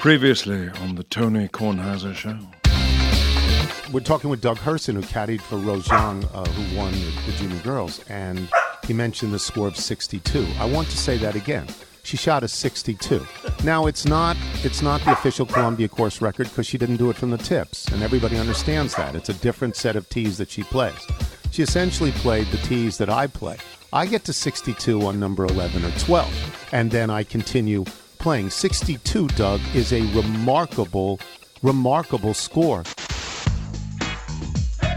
Previously on the Tony Kornheiser Show. We're talking with Doug Hurson, who caddied for Rose Young, who won the junior girls, and he mentioned the score of 62. I want to say that again. She shot a 62. Now, it's not the official Columbia course record because she didn't do it from the tips, and everybody understands that. It's a different set of tees that she plays. She essentially played the tees that I play. I get to 62 on number 11 or 12, and then I continue playing. 62, Doug, is a remarkable score.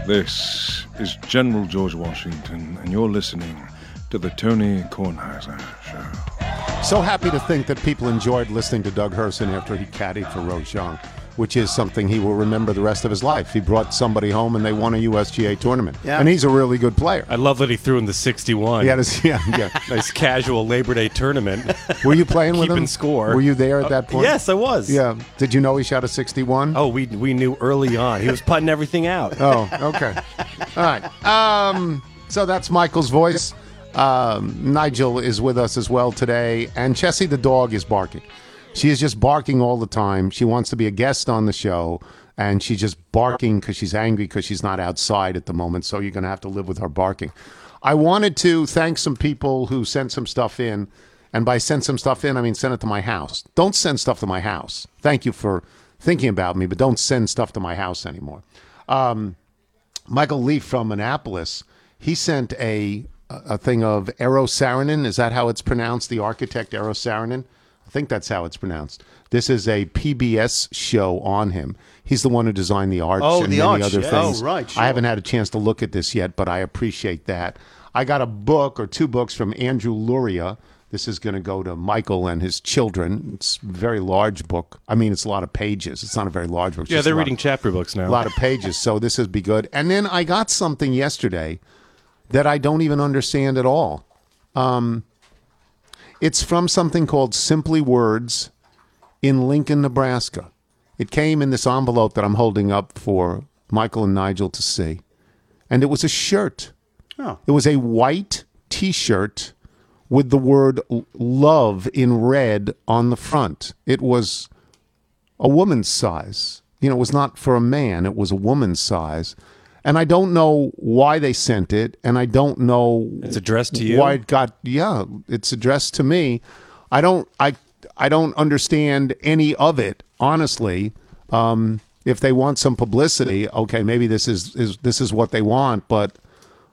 This is General George Washington, and you're listening to the Tony Kornheiser Show. So happy to think that people enjoyed listening to Doug Hurson after he caddied for Rose Young, which is something he will remember the rest of his life. He brought somebody home and they won a USGA tournament. Yeah. And he's a really good player. I love that he threw in the 61. Yeah. Nice casual Labor Day tournament. Were you playing with him? Keeping score. Were you there at that point? Yes, I was. Yeah. Did you know he shot a 61? Oh, we knew early on. He was putting everything out. Oh, okay. All right. So that's Michael's voice. Nigel is with us as well today, and Chessie the dog is barking. She is just barking all the time. She wants to be a guest on the show, and she's just barking because she's angry because she's not outside at the moment, so you're going to have to live with her barking. I wanted to thank some people who sent some stuff in, and by send some stuff in, I mean send it to my house. Don't send stuff to my house. Thank you for thinking about me, but don't send stuff to my house anymore. Michael Lee from Annapolis, he sent a thing of Eero Saarinen. Is that how it's pronounced? The architect Eero Saarinen? I think that's how it's pronounced. This is a PBS show on him. He's the one who designed the arch and many other things. Oh, right. Sure. I haven't had a chance to look at this yet, but I appreciate that. I got a book or two books from Andrew Luria. This is going to go to Michael and his children. It's a very large book. I mean, it's a lot of pages. It's not a very large book. Yeah, they're reading chapter books now. A lot of pages, so this would be good. And then I got something yesterday that I don't even understand at all. It's from something called Simply Words in Lincoln, Nebraska. It came in this envelope that I'm holding up for Michael and Nigel to see. And it was a shirt. Oh. It was a white T-shirt with the word love in red on the front. It was a woman's size. You know, it was not for a man. It was a woman's size. And I don't know why they sent it, and I don't know it's addressed to you. Why it got it's addressed to me. I don't understand any of it, honestly. If they want some publicity, okay, maybe this is what they want, but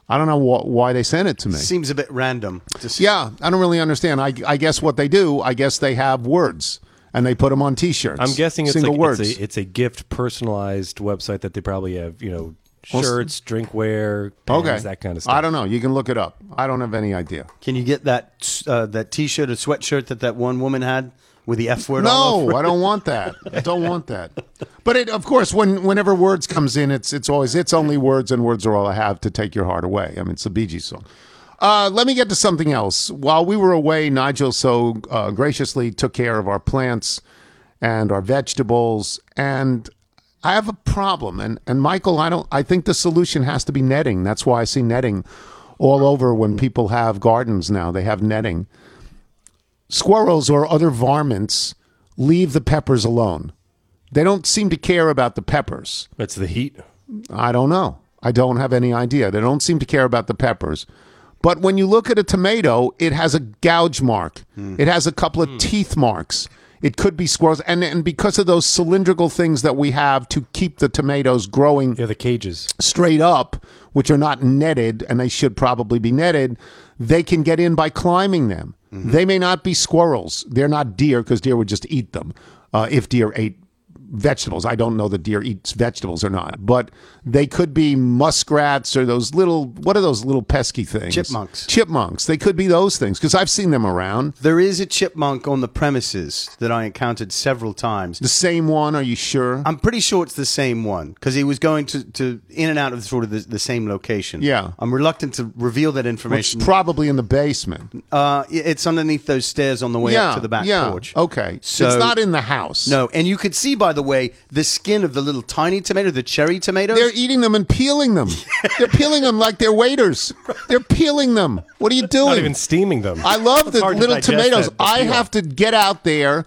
I don't know why they sent it to me. Seems a bit random. Yeah, I don't really understand. I guess what they do, they have words. And they put them on T-shirts. I'm guessing it's a gift personalized website that they probably have, shirts, drinkware, pants, that kind of stuff. I don't know. You can look it up. I don't have any idea. Can you get that T-shirt or sweatshirt that one woman had with the F word on it? No, I don't want that. I don't want that. But of course, whenever words comes in, it's always, it's only words, and words are all I have to take your heart away. I mean, it's a Bee Gees song. Let me get to something else. While we were away, Nigel so graciously took care of our plants and our vegetables, and I have a problem, and Michael, I think the solution has to be netting. That's why I see netting all over when people have gardens now. They have netting. Squirrels or other varmints leave the peppers alone. They don't seem to care about the peppers. That's the heat. I don't know. I don't have any idea. They don't seem to care about the peppers. But when you look at a tomato, it has a gouge mark. It has a couple of teeth marks. It could be squirrels, and because of those cylindrical things that we have to keep the tomatoes growing, the cages straight up, which are not netted, and they should probably be netted. They can get in by climbing them. Mm-hmm. They may not be squirrels. They're not deer, because deer would just eat them. If deer ate vegetables, I don't know that deer eats vegetables or not, but they could be muskrats or those little, what are those little pesky things? Chipmunks. They could be those things, because I've seen them around. There is a chipmunk on the premises that I encountered several times. The same one, are you sure? I'm pretty sure it's the same one, because he was going to in and out of sort of the same location. Yeah. I'm reluctant to reveal that information. It's probably in the basement. It's underneath those stairs on the way up to the back porch. Okay. So it's not in the house. No, and you could see by the way, the skin of the little tiny tomato, the cherry tomatoes. They're eating them and peeling them. They're peeling them like they're waiters. They're peeling them. What are you doing? Not even steaming them. I love the little tomatoes. I have to get out there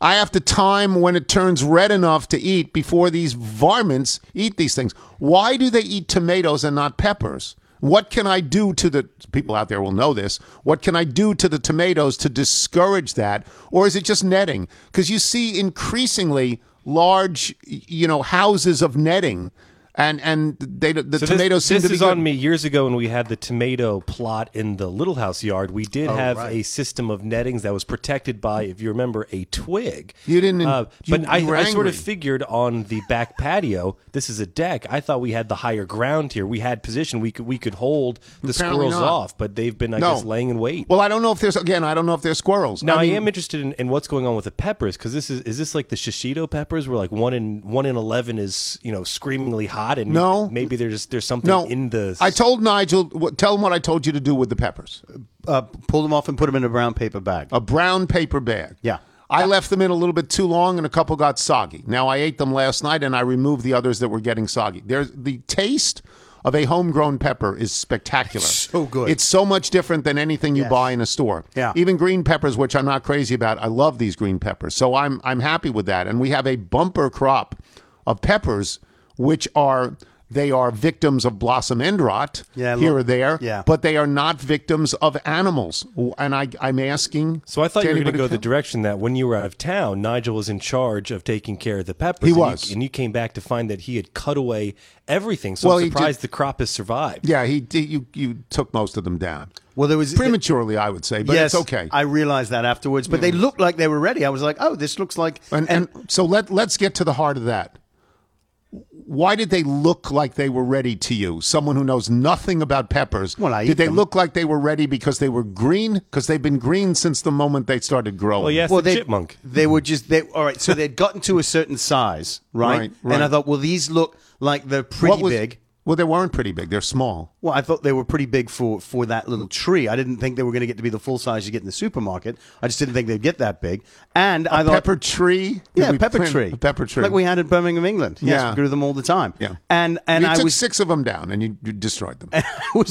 I have to time when it turns red enough to eat before these varmints eat these things. Why do they eat tomatoes and not peppers? What can I do to the people out there will know this? What can I do to the tomatoes to discourage that? Or is it just netting? Because you see increasingly large, you know, houses of netting. And they, the so tomatoes this, seem this to be. This is good. On me. Years ago, when we had the tomato plot in the Little House yard, we did have a system of nettings that was protected by, if you remember, a twig. You didn't. But you I sort of figured on the back patio. This is a deck. I thought we had the higher ground here. We had position. We could hold the squirrels off, but they've been I guess laying in wait. Well, I don't know if there's I don't know if there's squirrels. Now I am interested in what's going on with the peppers, because this is this like the shishito peppers, where like one in 11 is, you know, screamingly hot. And no, maybe there's something in the. I told Nigel, tell him what I told you to do with the peppers. Pull them off and put them in a brown paper bag. A brown paper bag. Yeah. I left them in a little bit too long, and a couple got soggy. Now, I ate them last night, and I removed the others that were getting soggy. There's the taste of a homegrown pepper is spectacular. It's so good. It's so much different than anything you buy in a store. Yeah. Even green peppers, which I'm not crazy about. I love these green peppers, so I'm happy with that. And we have a bumper crop of peppers, which are victims of blossom end rot here or there, but they are not victims of animals. And I'm asking. So I thought you were going to go the direction that when you were out of town, Nigel was in charge of taking care of the peppers. He was. And you came back to find that he had cut away everything. So I'm surprised the crop has survived. Yeah, you took most of them down. Well, there was prematurely, I would say, but it's okay. I realized that afterwards, but they looked like they were ready. I was like, oh, this looks like. And so let's get to the heart of that. Why did they look like they were ready to you? Someone who knows nothing about peppers. Well, did they look like they were ready because they were green? Because they've been green since the moment they started growing. Well, yes, the chipmunk. They were just, all right, so they'd gotten to a certain size, right? And I thought, well, these look like they're pretty big. Well, they weren't pretty big. They're small. Well, I thought they were pretty big for that little tree. I didn't think they were going to get to be the full size you get in the supermarket. I just didn't think they'd get that big. And I thought pepper tree? Yeah, a pepper tree. Like we had in Birmingham, England. Yes, we grew them all the time. Yeah. And you took 6 of them down and you destroyed them.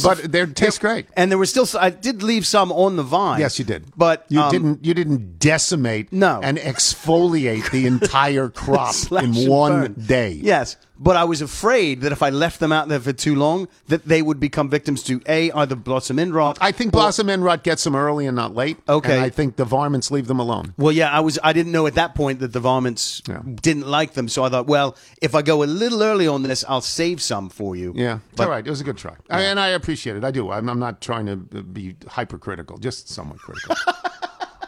But they taste great. And there was still, I did leave some on the vine. Yes, you did. But you didn't decimate and exfoliate the entire crop in one day. Yes. But I was afraid that if I left them out there for too long, that they would become victims to either blossom end rot. I think blossom end rot gets them early and not late. Okay, and I think the varmints leave them alone. Well, yeah, I didn't know at that point that the varmints didn't like them, so I thought, well, if I go a little early on this, I'll save some for you. Yeah, but, all right, it was a good try, and I appreciate it. I do. I'm not trying to be hypercritical, just somewhat critical,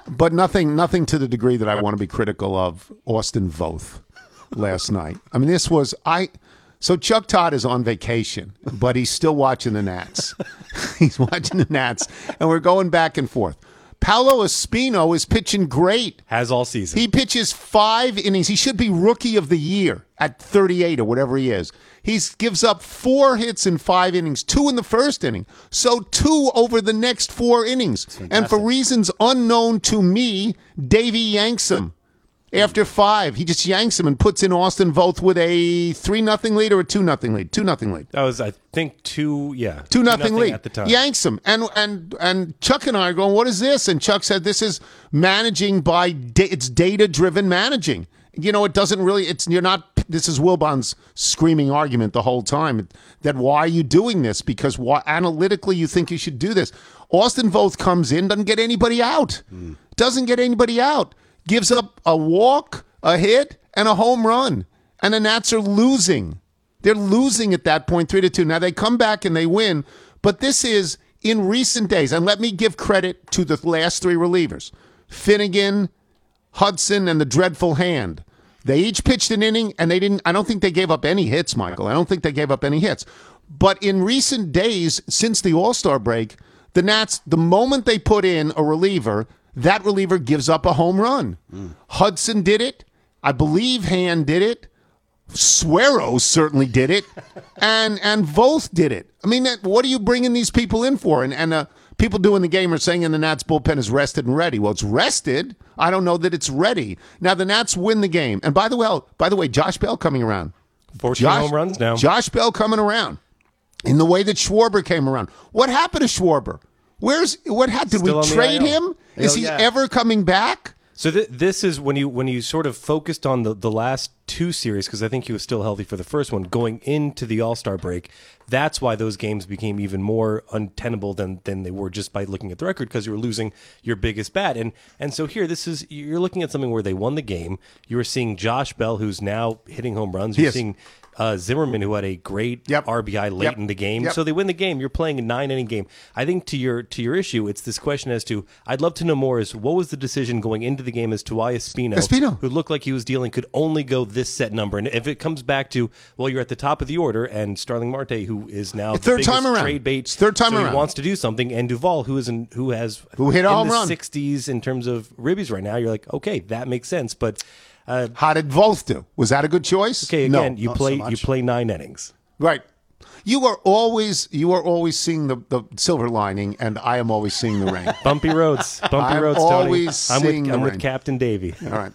but nothing to the degree that I want to be critical of Austin Voth. Last night. I mean, this was so Chuck Todd is on vacation, but he's still watching the Nats. He's watching the Nats, and we're going back and forth. Paolo Espino is pitching great. Has all season. He pitches 5 innings. He should be rookie of the year at 38 or whatever he is. He gives up 4 hits in 5 innings, 2 in the first inning. So 2 over the next 4 innings. And for reasons unknown to me, Davey yanks him. After 5, he just yanks him and puts in Austin Voth with a 3-0 lead or a 2-0 lead. 2-0 lead. That was, I think, 2-0 lead at the time. Yanks him, and Chuck and I are going, "What is this?" And Chuck said, "This is managing by it's data-driven managing. You know, it doesn't really. It's you're not. This is Wilbon's screaming argument the whole time that why are you doing this? Because why analytically you think you should do this. Austin Voth comes in, doesn't get anybody out. Doesn't get anybody out." Gives up a walk, a hit, and a home run. And the Nats are losing. They're losing at that point, 3-2. Now, they come back and they win. But this is in recent days. And let me give credit to the last 3 relievers. Finnegan, Hudson, and the dreadful Hand. They each pitched an inning, and they didn't. I don't think they gave up any hits, Michael. I don't think they gave up any hits. But in recent days, since the All-Star break, the Nats, the moment they put in a reliever, that reliever gives up a home run. Hudson did it. I believe Hand did it. Suero certainly did it. And Voth did it. I mean, what are you bringing these people in for? And people doing the game are saying the Nats bullpen is rested and ready. Well, it's rested. I don't know that it's ready. Now, the Nats win the game. And by the way, Josh Bell coming around. 14 home runs now. Josh Bell coming around in the way that Schwarber came around. What happened to Schwarber? Did we trade him? Is he ever coming back? So this is when you sort of focused on the last two series, because I think he was still healthy for the first one, going into the All-Star break. That's why those games became even more untenable than they were just by looking at the record, because you were losing your biggest bat. And so here, this is, you're looking at something where they won the game. You were seeing Josh Bell, who's now hitting home runs. You're seeing Zimmerman, who had a great RBI late in the game. So they win the game. You're playing a 9-inning game. I think to your issue, it's this question as to, I'd love to know more, is what was the decision going into the game as to why Espino, who looked like he was dealing, could only go this set number. And if it comes back to, well, you're at the top of the order, and Starling Marte, who is now the biggest trade bait, he wants to do something, and Duvall, who hit all in the run. 60s in terms of ribbies right now, you're like, okay, that makes sense, but... how did Voth do? Was that a good choice? Okay, again, no, you play 9 innings. Right. You are always seeing the silver lining, and I am always seeing the rain. Bumpy roads, Tony. I'm with Captain Davey. All right.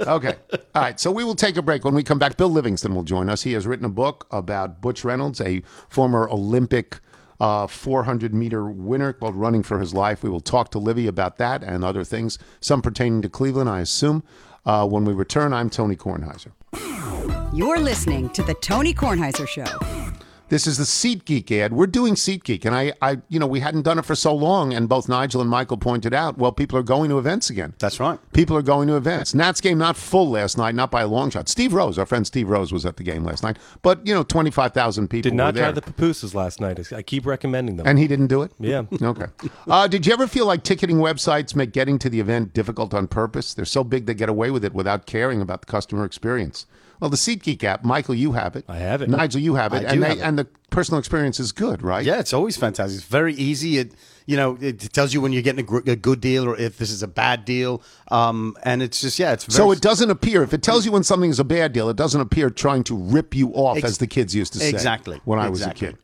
Okay. All right. So we will take a break. When we come back, Bill Livingston will join us. He has written a book about Butch Reynolds, a former Olympic 400-meter winner called Running for His Life. We will talk to Livy about that and other things, some pertaining to Cleveland, I assume. When we return, I'm Tony Kornheiser. You're listening to The Tony Kornheiser Show. This is the SeatGeek ad. We're doing SeatGeek, and I we hadn't done it for so long, and both Nigel and Michael pointed out, well, people are going to events again. That's right. People are going to events. Nats game not full last night, not by a long shot. Steve Rose, our friend Steve Rose, was at the game last night, but, 25,000 people were there. Did not try the pupusas last night. I keep recommending them. And he didn't do it? Yeah. Okay. Did you ever feel like ticketing websites make getting to the event difficult on purpose? They're so big they get away with it without caring about the customer experience. Well, the SeatGeek app, Michael, you have it. I have it. Nigel, you have it. And the personal experience is good, right? Yeah, it's always fantastic. It's very easy. It tells you when you're getting a good deal or if this is a bad deal. And it's just, yeah, it's very... So it doesn't appear, if it tells you when something is a bad deal, it doesn't appear trying to rip you off, as the kids used to say. Exactly. When I was a kid.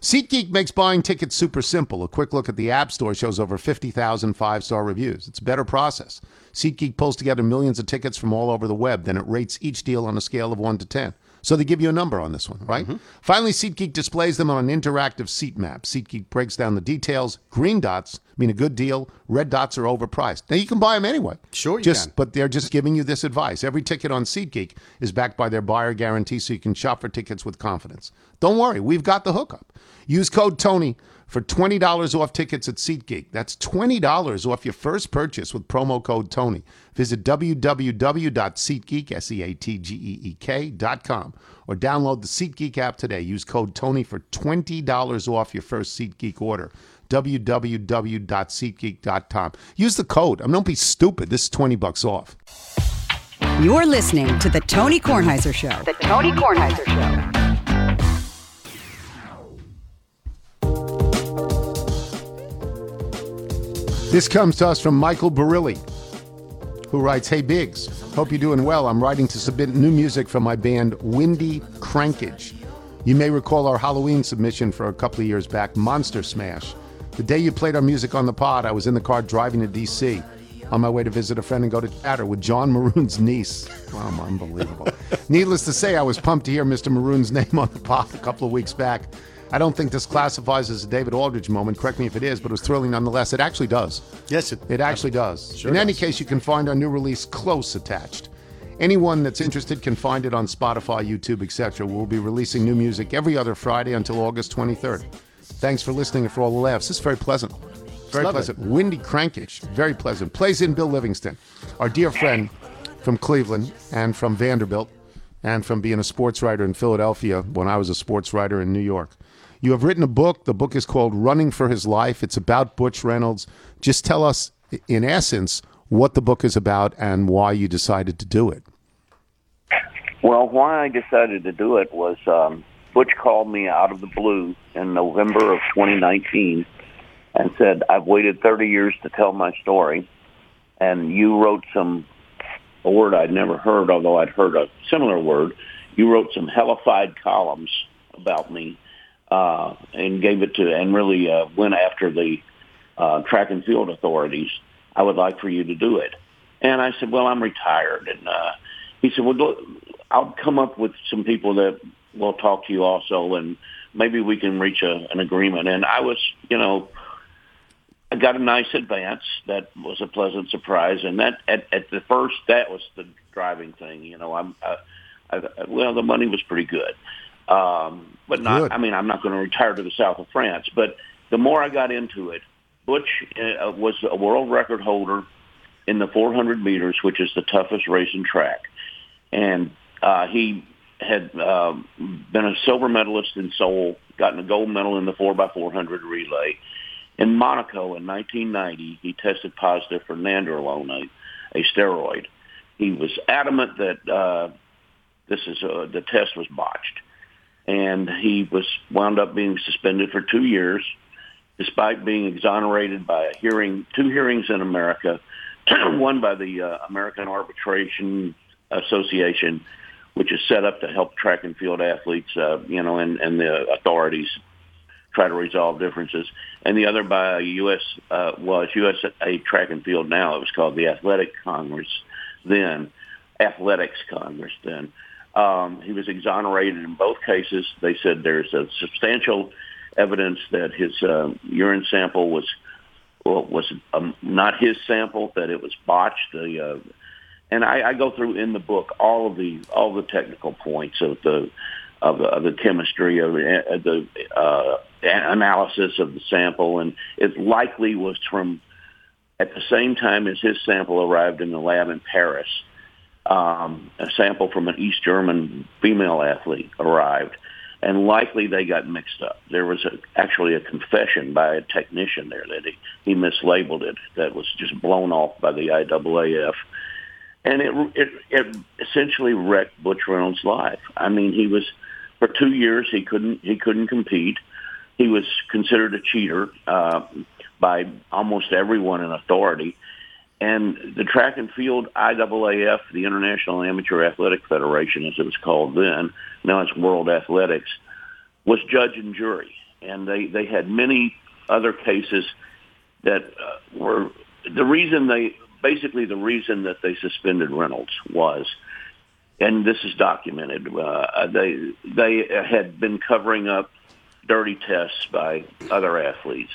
SeatGeek makes buying tickets super simple. A quick look at the App Store shows over 50,000 five-star reviews. It's a better process. SeatGeek pulls together millions of tickets from all over the web. Then it rates each deal on a scale of 1 to 10. So they give you a number on this one, right? Mm-hmm. Finally, SeatGeek displays them on an interactive seat map. SeatGeek breaks down the details. Green dots mean a good deal. Red dots are overpriced. Now, you can buy them anyway. Sure, you can. But they're just giving you this advice. Every ticket on SeatGeek is backed by their buyer guarantee, so you can shop for tickets with confidence. Don't worry. We've got the hookup. Use code TONY for $20 off tickets at SeatGeek. That's $20 off your first purchase with promo code TONY. Visit www.SeatGeek.com or download the SeatGeek app today. Use code TONY for $20 off your first SeatGeek order. www.SeatGeek.com. Use the code. Don't be stupid. This is $20 off. You're listening to The Tony Kornheiser Show. The Tony Kornheiser Show. This comes to us from Michael Barilli, who writes, "Hey Biggs, hope you're doing well. I'm writing to submit new music from my band Windy Crankage. You may recall our Halloween submission for a couple of years back, Monster Smash. The day you played our music on the pod, I was in the car driving to D.C. on my way to visit a friend and go to chatter with John Maroon's niece." Wow, unbelievable. "Needless to say, I was pumped to hear Mr. Maroon's name on the pod a couple of weeks back. I don't think this classifies as a David Aldridge moment. Correct me if it is, but it was thrilling nonetheless." It actually does. Yes, it actually does. Sure. In any case, you can find our new release, Close, attached. Anyone that's interested can find it on Spotify, YouTube, etc. We'll be releasing new music every other Friday until August 23rd. Thanks for listening and for all the laughs. It's very pleasant. Very pleasant. Windy Crankage. Very pleasant. Plays in Bill Livingston, our dear friend from Cleveland and from Vanderbilt and from being a sports writer in Philadelphia when I was a sports writer in New York. You have written a book. The book is called Running for His Life. It's about Butch Reynolds. Just tell us, in essence, what the book is about and why you decided to do it. Well, why I decided to do it was Butch called me out of the blue in November of 2019 and said, "I've waited 30 years to tell my story, and you wrote a word I'd never heard, although I'd heard a similar word. You wrote some hellified columns about me." And gave it to, and really went after the track and field authorities. "I would like for you to do it." And I said, "Well, I'm retired." And he said, "Well, look, I'll come up with some people that will talk to you also, and maybe we can reach an agreement." And I was, I got a nice advance. That was a pleasant surprise. And that at the first, that was the driving thing. You know, well, the money was pretty good. But not, I mean, I'm not going to retire to the south of France. But the more I got into it, Butch was a world record holder in the 400 meters, which is the toughest race in track. And he had been a silver medalist in Seoul, gotten a gold medal in the 4x400 relay. In Monaco in 1990, he tested positive for nandrolone, a steroid. He was adamant that the test was botched, and he was wound up being suspended for 2 years, despite being exonerated by two hearings in America, one by the American Arbitration Association, which is set up to help track and field athletes, and the authorities try to resolve differences, and the other by USA Track and Field now. It was called the Athletics Congress then. He was exonerated in both cases. They said there's a substantial evidence that his urine sample was not his sample, that it was botched. And I go through in the book all the technical points of the chemistry of the analysis of the sample, and it likely was from at the same time as his sample arrived in the lab in Paris. A sample from an East German female athlete arrived, and likely they got mixed up. There was actually a confession by a technician there that he mislabeled it. That was just blown off by the IAAF. And it essentially wrecked Butch Reynolds' life. I mean, he was for 2 years he couldn't compete. He was considered a cheater by almost everyone in authority. And the Track and Field IAAF, the International Amateur Athletic Federation, as it was called then, now it's World Athletics, was judge and jury. And they had many other cases that were the reason they basically the reason that they suspended Reynolds was, and this is documented, they had been covering up dirty tests by other athletes.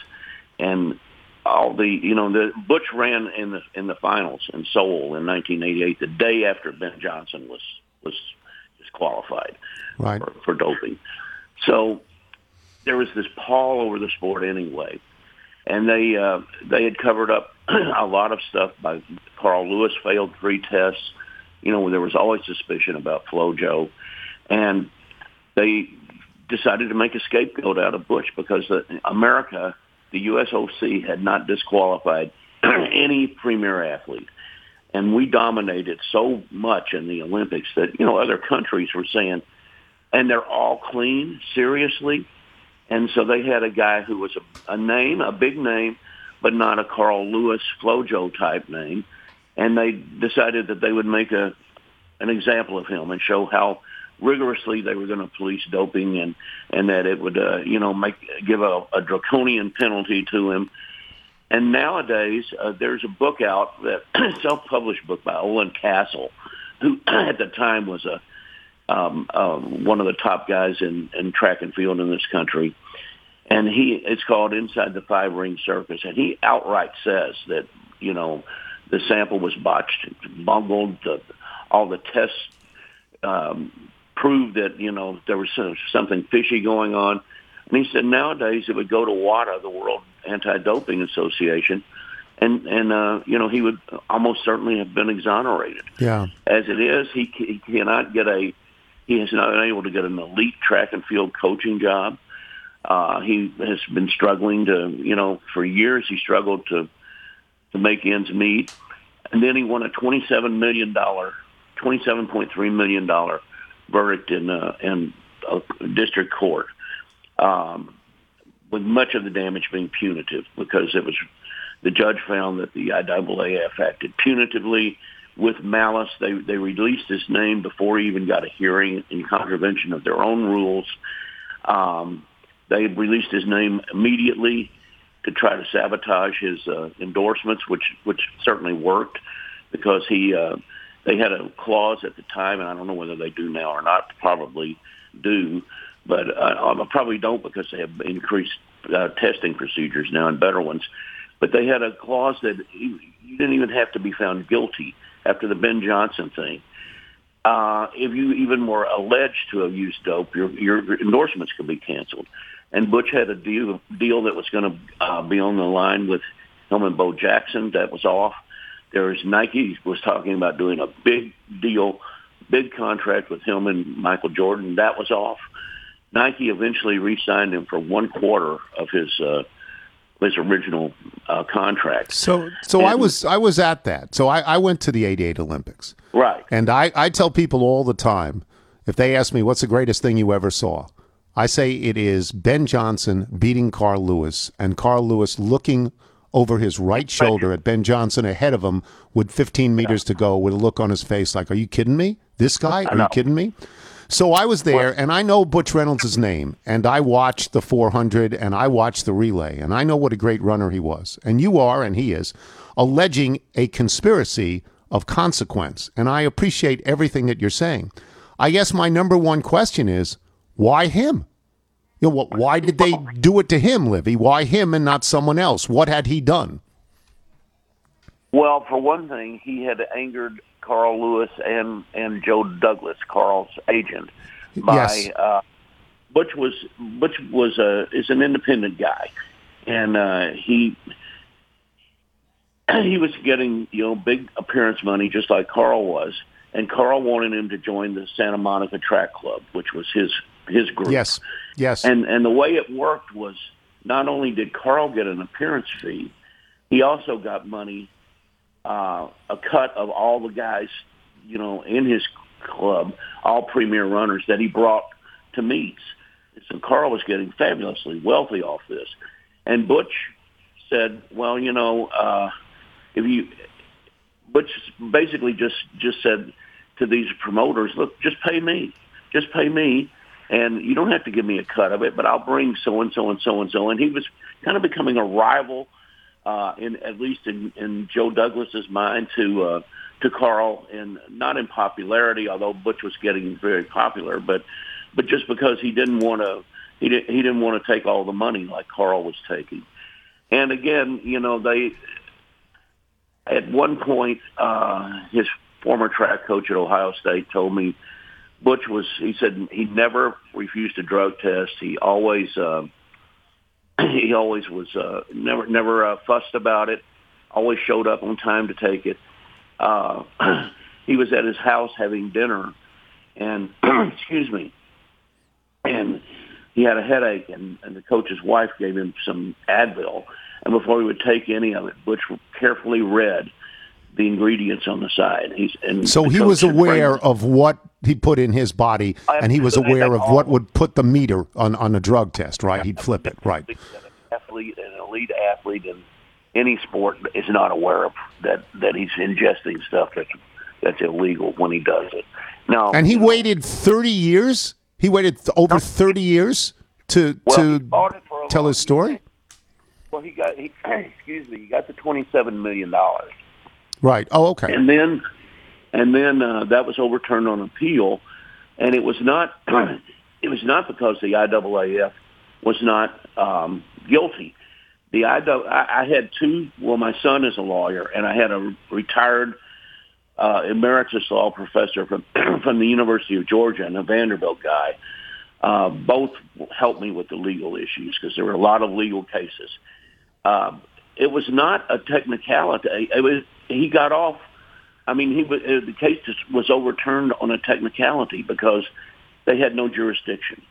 And Butch ran in the finals in Seoul in 1988, the day after Ben Johnson was disqualified for doping. So there was this pall over the sport anyway, and they had covered up a lot of stuff by Carl Lewis failed 3 tests. You know, there was always suspicion about Flojo, and they decided to make a scapegoat out of Butch because America. The USOC had not disqualified any premier athlete. And we dominated so much in the Olympics that, you know, other countries were saying, and they're all clean, seriously? And so they had a guy who was a big name, but not a Carl Lewis, Flojo type name. And they decided that they would make an example of him and show how rigorously they were going to police doping and that it would, give a draconian penalty to him. And nowadays, there's a book out, that self-published book by Olin Castle, who at the time was one of the top guys in track and field in this country. And it's called Inside the Five Ring Circus. And he outright says that, you know, the sample was botched, bungled, all the tests proved that, you know, there was something fishy going on. And he said nowadays it would go to WADA, the World Anti-Doping Association, and he would almost certainly have been exonerated. Yeah. As it is, he is not able to get an elite track and field coaching job. He has been struggling for years he struggled to make ends meet. And then he won a $27.3 million verdict in district court, with much of the damage being punitive because the judge found that the IAAF acted punitively with malice. They released his name before he even got a hearing in contravention of their own rules. They released his name immediately to try to sabotage his endorsements, which certainly worked because he... They had a clause at the time, and I don't know whether they do now or not, probably do, but probably don't because they have increased testing procedures now and better ones. But they had a clause that you didn't even have to be found guilty after the Ben Johnson thing. If you even were alleged to have used dope, your endorsements could be canceled. And Butch had a deal that was going to be on the line with him and Bo Jackson. That was off. There was Nike was talking about doing a big deal, big contract with him and Michael Jordan. That was off. Nike eventually re-signed him for one quarter of his original contract. So I was at that. So I went to the '88 Olympics. Right. And I tell people all the time, if they ask me what's the greatest thing you ever saw, I say it is Ben Johnson beating Carl Lewis, and Carl Lewis looking over his right shoulder at Ben Johnson ahead of him with 15 meters to go, with a look on his face like, are you kidding me? This guy? Are you kidding me? So I was there, and I know Butch Reynolds' name, and I watched the 400, and I watched the relay, and I know what a great runner he was. And you are, and he is, alleging a conspiracy of consequence. And I appreciate everything that you're saying. I guess my number one question is, why him? You know, why did they do it to him, Livy? Why him and not someone else? What had he done? Well, for one thing, he had angered Carl Lewis and Joe Douglas, Carl's agent. Butch is an independent guy, and he was getting big appearance money just like Carl was, and Carl wanted him to join the Santa Monica Track Club, which was his group. Yes. And the way it worked was not only did Carl get an appearance fee, he also got money. A cut of all the guys, in his club, all premier runners that he brought to meets. So Carl was getting fabulously wealthy off this. And Butch said, well, Butch basically just said to these promoters, look, just pay me. And you don't have to give me a cut of it, but I'll bring so-and-so and so-and-so. And he was kind of becoming a rival, at least in Joe Douglas's mind, to Carl, and not in popularity, although Butch was getting very popular, but just because he didn't want to take all the money like Carl was taking. And again, they at one point, his former track coach at Ohio State told me Butch was. He said he never refused a drug test. He always. He always was never fussed about it, always showed up on time to take it. He was at his house having dinner, and and he had a headache, and the coach's wife gave him some Advil. And before he would take any of it, Butch carefully read the ingredients on the side. So he was aware of what he put in his body, and he was aware of what would put the meter on a drug test, right? He'd flip it, right? An elite athlete in any sport is not aware of that he's ingesting stuff that's illegal when he does it. Now, and he waited 30 years? He waited over 30 years to tell his story? Well, he got the $27 million. Right. Oh, okay. And then that was overturned on appeal, and it was not because the IAAF was not guilty. I had two. Well, my son is a lawyer, and I had a retired emeritus law professor from the University of Georgia and a Vanderbilt guy. Both helped me with the legal issues because there were a lot of legal cases. It was not a technicality. He got off. I mean, the case was overturned on a technicality because they had no jurisdiction.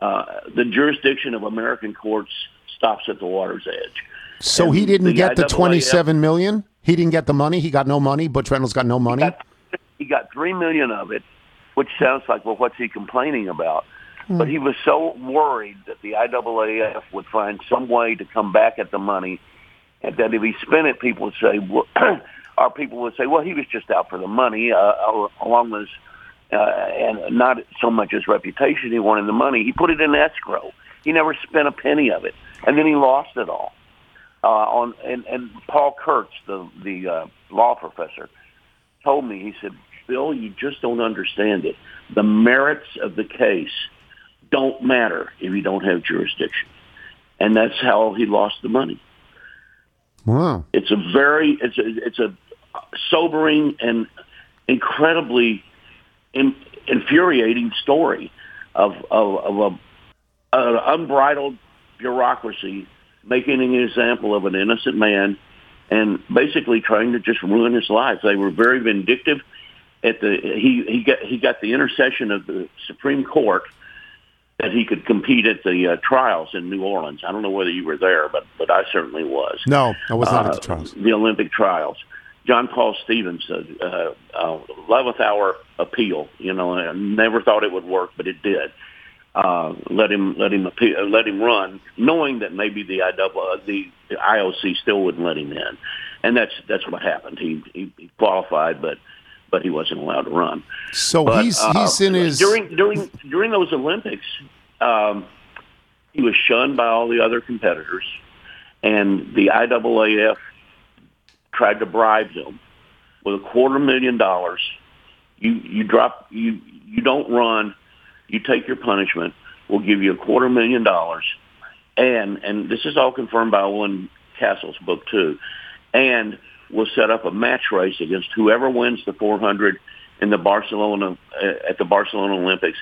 The jurisdiction of American courts stops at the water's edge. So he didn't get the $27 million? He didn't get the money? He got no money? Butch Reynolds got no money? He got $3 million of it, which sounds like, well, what's he complaining about? But he was so worried that the IAAF would find some way to come back at the money, and that if he spent it, people would say, well, our people would say, well, he was just out for the money, along with and not so much his reputation. He wanted the money. He put it in escrow. He never spent a penny of it, and then he lost it all. And Paul Kurtz, the law professor, told me, he said, Bill, you just don't understand it. The merits of the case don't matter if you don't have jurisdiction, and that's how he lost the money. Wow. It's a very, it's a sobering and incredibly infuriating story of an unbridled bureaucracy making an example of an innocent man and basically trying to just ruin his life. They were very vindictive. He got the intercession of the Supreme Court that he could compete at the trials in New Orleans. I don't know whether you were there, but I certainly was. No, I was not at the trials. The Olympic trials. John Paul Stevens, loveth our appeal. You know, I never thought it would work, but it did. Let him run, knowing that maybe the IOC still wouldn't let him in, and that's what happened. He qualified, but he wasn't allowed to run. So he's in his during those Olympics, he was shunned by all the other competitors, and the IAAF tried to bribe him with $250,000. You don't run. You take your punishment. We'll give you $250,000, and this is all confirmed by Owen Castle's book too. And we'll set up a match race against whoever wins the 400 in the Barcelona at the Barcelona Olympics.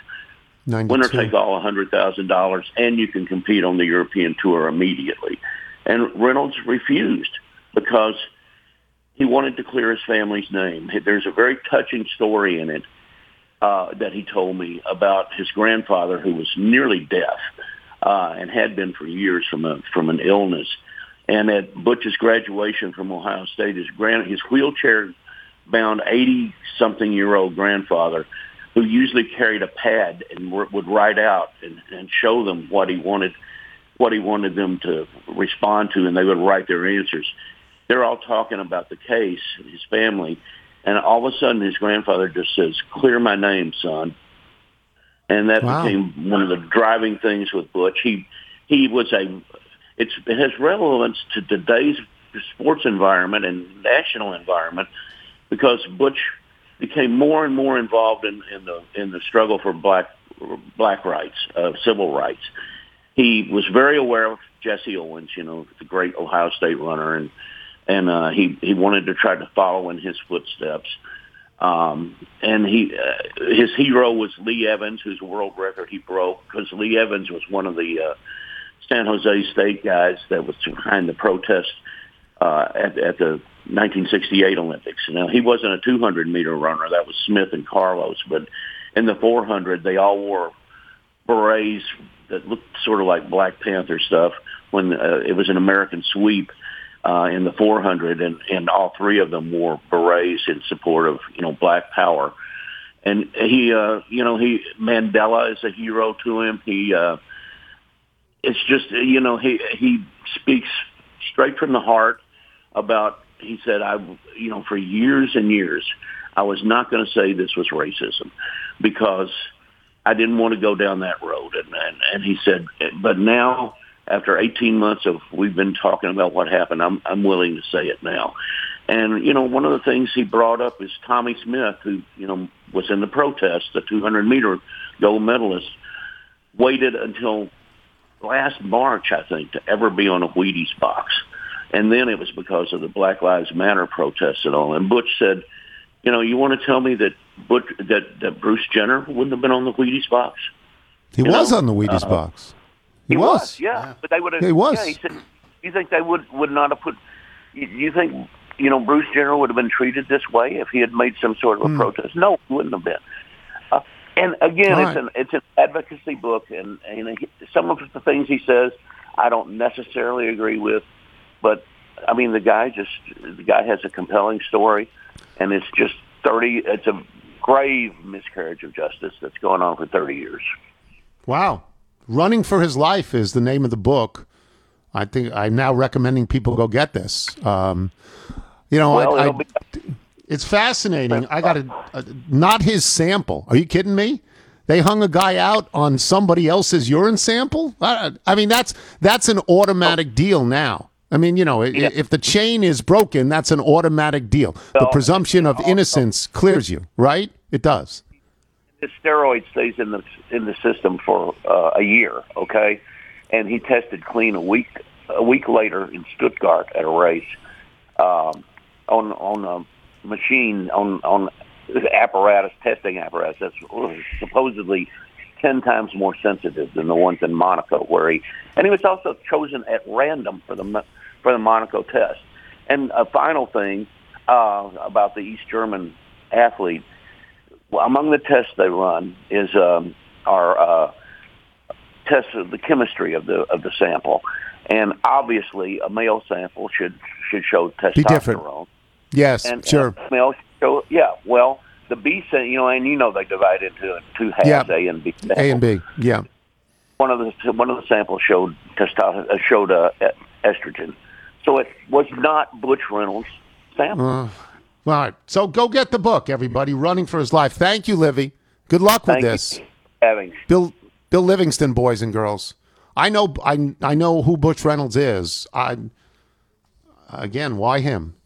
92. Winner take all $100,000, and you can compete on the European tour immediately. And Reynolds refused because he wanted to clear his family's name. There's a very touching story in it. That he told me about his grandfather, who was nearly deaf and had been for years from an illness. And at Butch's graduation from Ohio State, his wheelchair-bound 80-something-year-old grandfather, who usually carried a pad and would write out and show them what he wanted them to respond to, and they would write their answers. They're all talking about the case and his family. And all of a sudden, his grandfather just says, "Clear my name, son." And that became one of the driving things with Butch. It has relevance to today's sports environment and national environment because Butch became more and more involved in the struggle for black rights, civil rights. He was very aware of Jesse Owens, you know, the great Ohio State runner, and he wanted to try to follow in his footsteps. And his hero was Lee Evans, whose world record he broke, because Lee Evans was one of the San Jose State guys that was behind the protest at the 1968 Olympics. Now, he wasn't a 200-meter runner. That was Smith and Carlos. But in the 400, they all wore berets that looked sort of like Black Panther stuff when it was an American sweep. In the 400, and all three of them wore berets in support of, you know, Black Power. And Mandela is a hero to him. It's just, you know, he speaks straight from the heart about, he said, for years and years, I was not going to say this was racism because I didn't want to go down that road. And he said, but now, after 18 months of we've been talking about what happened, I'm willing to say it now. And, you know, one of the things he brought up is Tommy Smith, who, you know, was in the protest, the 200-meter gold medalist, waited until last March, I think, to ever be on a Wheaties box. And then it was because of the Black Lives Matter protests and all. And Butch said, you know, you want to tell me that Bruce Jenner wouldn't have been on the Wheaties box? He was on the Wheaties box. He was. Yeah. But they would have. He was. Yeah, he said, you think they would not have put? You think, you know, Bruce Jenner would have been treated this way if he had made some sort of a protest? No, he wouldn't have been. And again, it's an advocacy book, and some of the things he says I don't necessarily agree with, but I mean the guy has a compelling story, and it's just it's a grave miscarriage of justice that's going on for 30 years. Wow. Running for His Life is the name of the book. I think I'm now recommending people go get this. It's fascinating. I got not his sample. Are you kidding me? They hung a guy out on somebody else's urine sample? I mean, that's an automatic deal now. I mean, you know, if the chain is broken, that's an automatic deal. The presumption of innocence clears you, right? It does. The steroid stays in the system for a year, okay? And he tested clean a week a week later in Stuttgart at a race on a machine, on apparatus, testing apparatus that's supposedly 10 times more sensitive than the ones in Monaco, where he was also chosen at random for the Monaco test. And a final thing about the East German athlete, well, among the tests they run is tests of the chemistry of the sample, and obviously a male sample should show testosterone. Be different. Yes, and, sure. And male should show, yeah, well, the B sample, they divide into two halves, yep. A and B. Sample. A and B, yeah. One of the samples showed testosterone, showed estrogen, so it was not Butch Reynolds' sample. All right, so go get the book, everybody. Running for His Life. Thank you, Livy. Good luck with this. Thank you for having me. Bill Livingston, boys and girls. I know who Butch Reynolds is. Why him? Why him?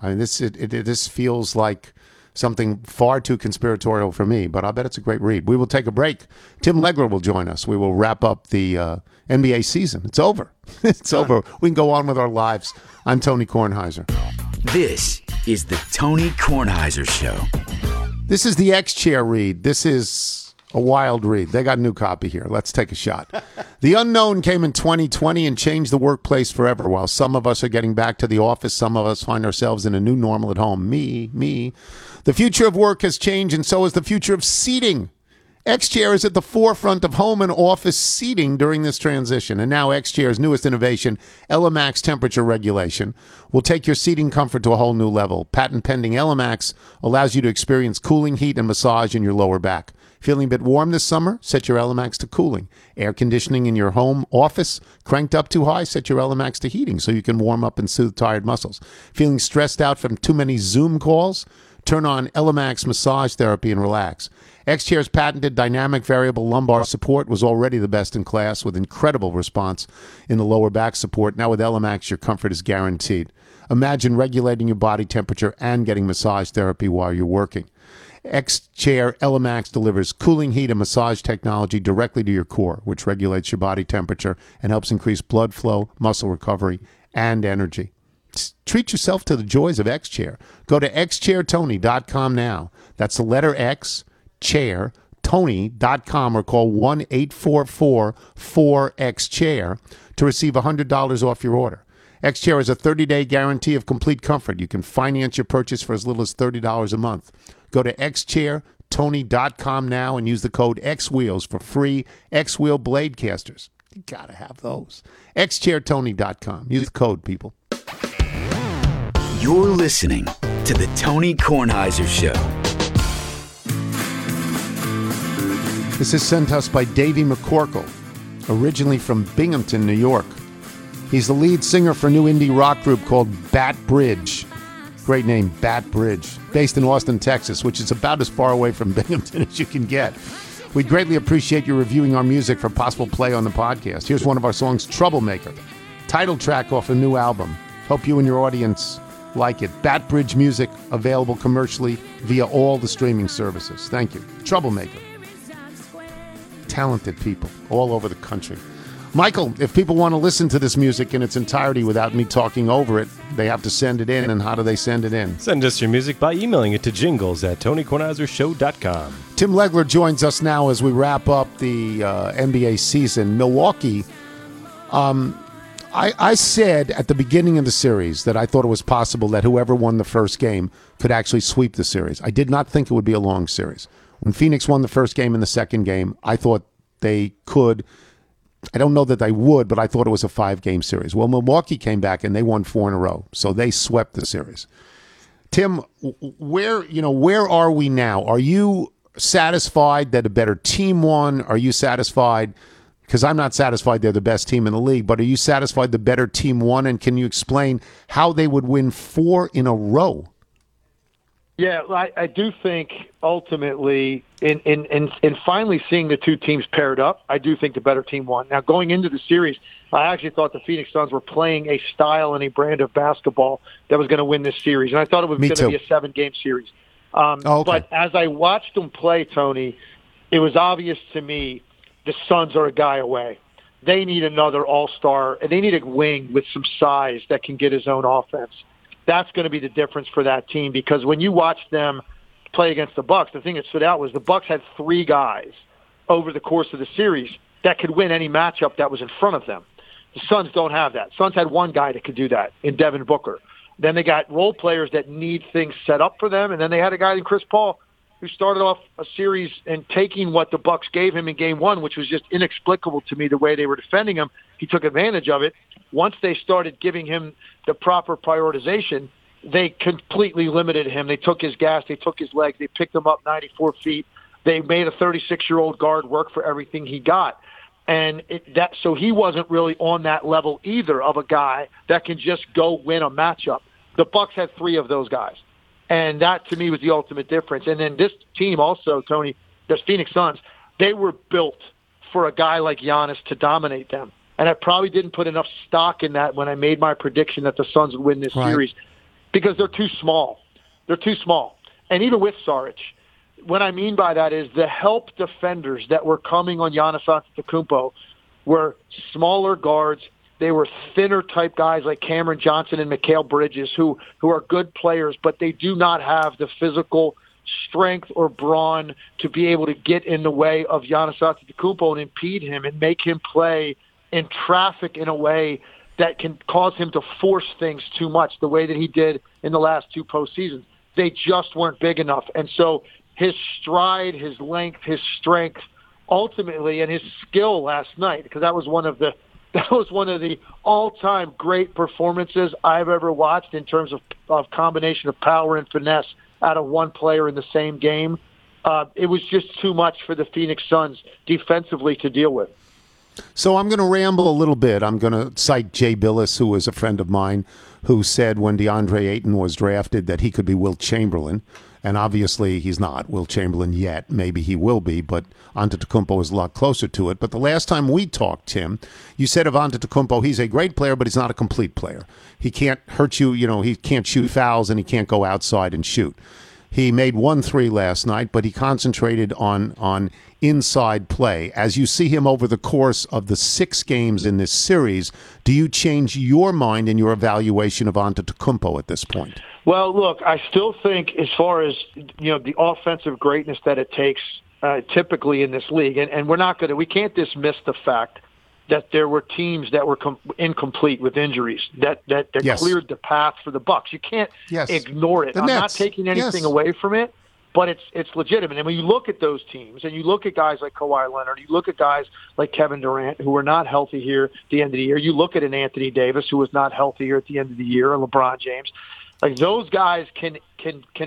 This feels like something far too conspiratorial for me, but I bet it's a great read. We will take a break. Tim Legler will join us. We will wrap up the NBA season. It's over. It's over. We can go on with our lives. I'm Tony Kornheiser. This is the Tony Kornheiser Show. This is the X-Chair read. This is a wild read. They got a new copy here. Let's take a shot. The unknown came in 2020 and changed the workplace forever. While some of us are getting back to the office, some of us find ourselves in a new normal at home. Me. The future of work has changed, and so has the future of seating. X-Chair is at the forefront of home and office seating during this transition. And now X-Chair's newest innovation, Elemax temperature regulation, will take your seating comfort to a whole new level. Patent pending Elemax allows you to experience cooling, heat, and massage in your lower back. Feeling a bit warm this summer? Set your Elemax to cooling. Air conditioning in your home office cranked up too high? Set your Elemax to heating so you can warm up and soothe tired muscles. Feeling stressed out from too many Zoom calls? Turn on Elemax massage therapy and relax. X-Chair's patented dynamic variable lumbar support was already the best in class with incredible response in the lower back support. Now with Elemax, your comfort is guaranteed. Imagine regulating your body temperature and getting massage therapy while you're working. X-Chair Elemax delivers cooling, heat, and massage technology directly to your core, which regulates your body temperature and helps increase blood flow, muscle recovery, and energy. Treat yourself to the joys of X-Chair. Go to xchairtony.com now. That's the letter X, chair, tony.com, or call 1-844-4X-CHAIR to receive $100 off your order. X-Chair is a 30-day guarantee of complete comfort. You can finance your purchase for as little as $30 a month. Go to xchairtony.com now and use the code XWheels for free X-Wheel blade casters. You got to have those. xchairtony.com. Use the code, people. You're listening to The Tony Kornheiser Show. This is sent to us by Davey McCorkle, originally from Binghamton, New York. He's the lead singer for a new indie rock group called Bat Bridge. Great name, Bat Bridge. Based in Austin, Texas, which is about as far away from Binghamton as you can get. We'd greatly appreciate you reviewing our music for possible play on the podcast. Here's one of our songs, Troublemaker, title track off a new album. Hope you and your audience like it. Bat Bridge music available commercially via all the streaming services. Thank you. Troublemaker. Talented people all over the country. Michael, if people want to listen to this music in its entirety without me talking over it, they have to send it in. And how do they send it in? Send us your music by emailing it to jingles@tonykornheisershow.com. Tim Legler joins us now as we wrap up the NBA season. Milwaukee, I said at the beginning of the series that I thought it was possible that whoever won the first game could actually sweep the series. I did not think it would be a long series. When Phoenix won the first game and the second game, I thought they could. I don't know that they would, but I thought it was a 5-game series. Well, Milwaukee came back and they won 4 in a row, so they swept the series. Tim, where are we now? Are you satisfied that a better team won? Are you satisfied? Because I'm not satisfied they're the best team in the league, but are you satisfied the better team won? And can you explain how they would win 4 in a row? Yeah, I do think ultimately in finally seeing the two teams paired up, I do think the better team won. Now, going into the series, I actually thought the Phoenix Suns were playing a style and a brand of basketball that was going to win this series, and I thought it was going to be a 7-game series. Okay. But as I watched them play, Tony, it was obvious to me the Suns are a guy away. they need another all-star, and they need a wing with some size that can get his own offense. That's going to be the difference for that team, because when you watch them play against the Bucks, the thing that stood out was the Bucks had three guys over the course of the series that could win any matchup that was in front of them. The Suns don't have that. Suns had one guy that could do that in Devin Booker. Then they got role players that need things set up for them, and then they had a guy named Chris Paul who started off a series and taking what the Bucks gave him in game one, which was just inexplicable to me the way they were defending him. He took advantage of it. Once they started giving him the proper prioritization, they completely limited him. They took his gas. They took his legs. They picked him up 94 feet. They made a 36-year-old guard work for everything he got. And so he wasn't really on that level either of a guy that can just go win a matchup. The Bucks had three of those guys. And that, to me, was the ultimate difference. And then this team also, Tony, the Phoenix Suns, they were built for a guy like Giannis to dominate them. And I probably didn't put enough stock in that when I made my prediction that the Suns would win this series because they're too small. They're too small. And even with Saric, what I mean by that is the help defenders that were coming on Giannis Antetokounmpo were smaller guards. They were thinner-type guys like Cameron Johnson and Mikal Bridges who are good players, but they do not have the physical strength or brawn to be able to get in the way of Giannis Antetokounmpo and impede him and make him play in traffic in a way that can cause him to force things too much the way that he did in the last two postseasons. They just weren't big enough. And so his stride, his length, his strength, ultimately, and his skill last night, because that was one of the all-time great performances I've ever watched in terms of combination of power and finesse out of one player in the same game. It was just too much for the Phoenix Suns defensively to deal with. So I'm going to ramble a little bit. I'm going to cite Jay Billis, who was a friend of mine, who said when DeAndre Ayton was drafted that he could be Wilt Chamberlain. And obviously he's not Wilt Chamberlain yet. Maybe he will be, but Antetokounmpo is a lot closer to it. But the last time we talked, Tim, you said of Antetokounmpo, he's a great player, but he's not a complete player. He can't hurt you. You know, he can't shoot fouls, and he can't go outside and shoot. He made 1 3 last night, but he concentrated on inside play. As you see him over the course of the 6 games in this series, do you change your mind in your evaluation of Antetokounmpo at this point? Well, look, I still think as far as the offensive greatness that it takes typically in this league, and we can't dismiss the fact that there were teams that were incomplete with injuries that yes. cleared the path for the Bucks. You can't ignore it. I'm not taking anything away from it, but it's legitimate. And when you look at those teams and you look at guys like Kawhi Leonard, you look at guys like Kevin Durant who were not healthy here at the end of the year, you look at an Anthony Davis who was not healthy here at the end of the year, and LeBron James, like those guys can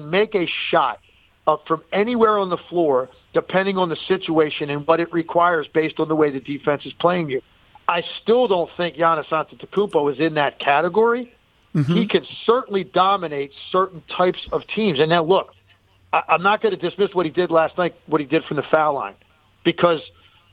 make a shot up from anywhere on the floor depending on the situation and what it requires based on the way the defense is playing you. I still don't think Giannis Antetokounmpo is in that category. Mm-hmm. He can certainly dominate certain types of teams. And now, look, I'm not going to dismiss what he did last night, what he did from the foul line, because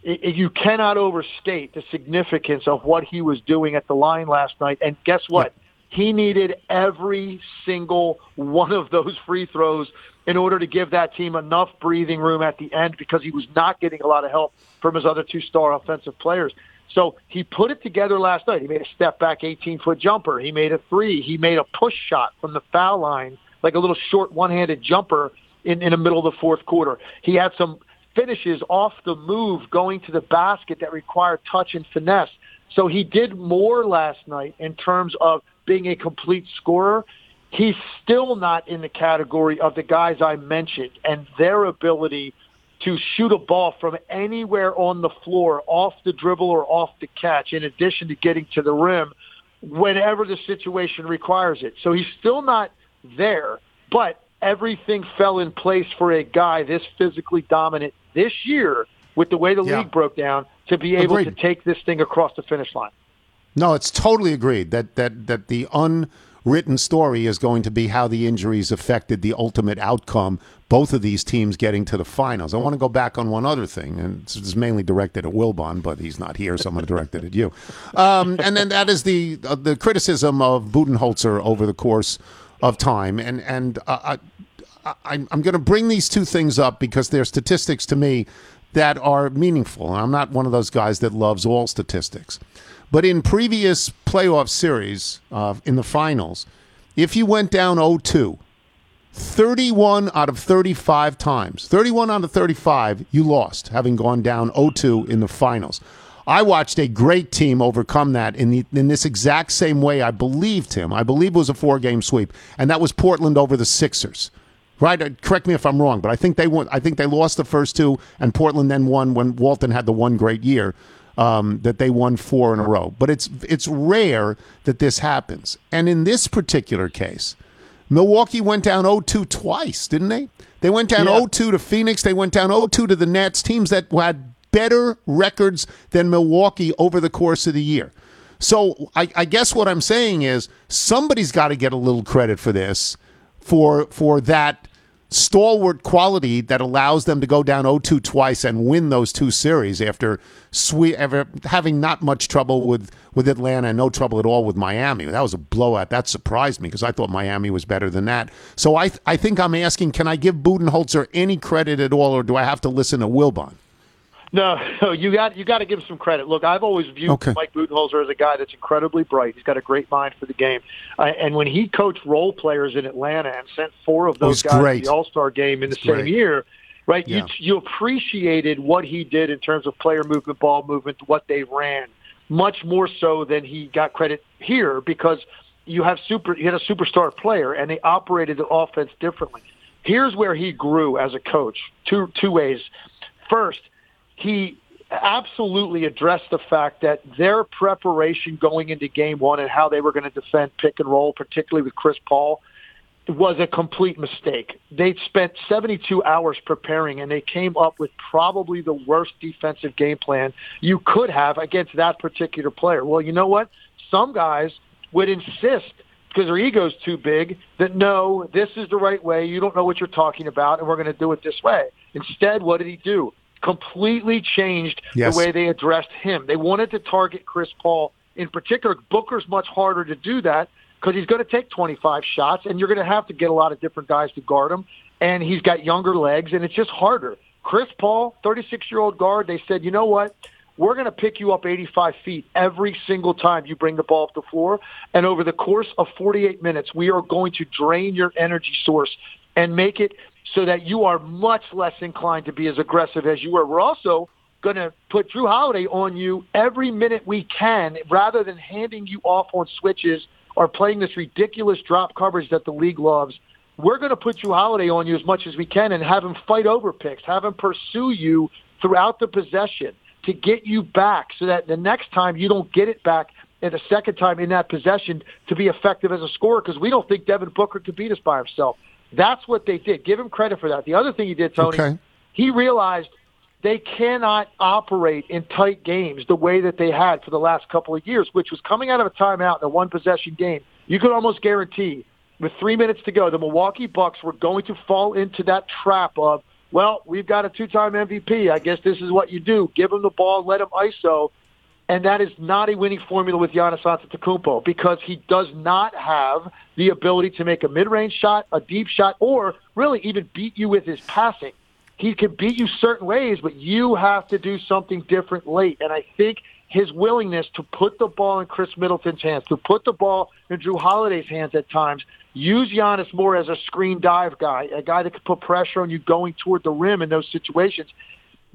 you cannot overstate the significance of what he was doing at the line last night. And guess what? Yeah. He needed every single one of those free throws in order to give that team enough breathing room at the end because he was not getting a lot of help from his other two-star offensive players. So he put it together last night. He made a step-back 18-foot jumper. He made a three. He made a push shot from the foul line, like a little short one-handed jumper in the middle of the fourth quarter. He had some finishes off the move going to the basket that required touch and finesse. So he did more last night in terms of being a complete scorer. He's still not in the category of the guys I mentioned and their ability to shoot a ball from anywhere on the floor, off the dribble or off the catch, in addition to getting to the rim whenever the situation requires it. So he's still not there, but everything fell in place for a guy this physically dominant this year with the way the league broke down to be able to take this thing across the finish line. No, it's totally agreed that the unwritten story is going to be how the injuries affected the ultimate outcome, both of these teams getting to the finals. I want to go back on one other thing, and this is mainly directed at Wilbon, but he's not here, so I'm going to direct it at you. And then that is the criticism of Budenholzer over the course of time. And I'm going to bring these two things up because they're statistics to me that are meaningful. And I'm not one of those guys that loves all statistics. But in previous playoff series, in the finals, if you went down 0-2, 31 out of 35 times, 31 out of 35, you lost, having gone down 0-2 in the finals. I watched a great team overcome that in this exact same way. I believed him. I believe it was a four-game sweep, and that was Portland over the Sixers. Right? Correct me if I'm wrong, but I think they won. I think they lost the first two, and Portland then won when Walton had the one great year that they won four in a row. But it's rare that this happens. And in this particular case, Milwaukee went down 0-2 twice, didn't they? They went down 0-2 to Phoenix. They went down 0-2 to the Nets, teams that had better records than Milwaukee over the course of the year. So I guess what I'm saying is somebody's got to get a little credit for this, for that stalwart quality that allows them to go down 0-2 twice and win those two series after having not much trouble with Atlanta and no trouble at all with Miami. That was a blowout. That surprised me because I thought Miami was better than that. So I think I'm asking, can I give Budenholzer any credit at all, or do I have to listen to Wilbon? No, you got to give him some credit. Look, I've always viewed Mike Budenholzer as a guy that's incredibly bright. He's got a great mind for the game. And when he coached role players in Atlanta and sent four of those guys to the All-Star game in the same year, right? Yeah. You appreciated what he did in terms of player movement, ball movement, what they ran, much more so than he got credit here because you had a superstar player and they operated the offense differently. Here's where he grew as a coach, two ways. First, he absolutely addressed the fact that their preparation going into game one and how they were going to defend pick and roll, particularly with Chris Paul, was a complete mistake. They spent 72 hours preparing, and they came up with probably the worst defensive game plan you could have against that particular player. Well, you know what? Some guys would insist, because their ego's too big, that no, this is the right way, you don't know what you're talking about, and we're going to do it this way. Instead, what did he do? Completely changed the way they addressed him. They wanted to target Chris Paul in particular. Booker's much harder to do that because he's going to take 25 shots, and you're going to have to get a lot of different guys to guard him, and he's got younger legs, and it's just harder. Chris Paul, 36-year-old guard, they said, you know what? We're going to pick you up 85 feet every single time you bring the ball up the floor, and over the course of 48 minutes, we are going to drain your energy source and make it so that you are much less inclined to be as aggressive as you were. We're also going to put Drew Holiday on you every minute we can rather than handing you off on switches or playing this ridiculous drop coverage that the league loves. We're going to put Drew Holiday on you as much as we can and have him fight over picks, have him pursue you throughout the possession to get you back so that the next time you don't get it back and the second time in that possession to be effective as a scorer because we don't think Devin Booker could beat us by himself. That's what they did. Give him credit for that. The other thing he did, Tony, he realized they cannot operate in tight games the way that they had for the last couple of years, which was coming out of a timeout in a one-possession game. You could almost guarantee with 3 minutes to go, the Milwaukee Bucks were going to fall into that trap of, well, we've got a two-time MVP. I guess this is what you do. Give him the ball, let him ISO. And that is not a winning formula with Giannis Antetokounmpo because he does not have the ability to make a mid-range shot, a deep shot, or really even beat you with his passing. He can beat you certain ways, but you have to do something different late. And I think his willingness to put the ball in Chris Middleton's hands, to put the ball in Drew Holiday's hands at times, use Giannis more as a screen dive guy, a guy that can put pressure on you going toward the rim in those situations.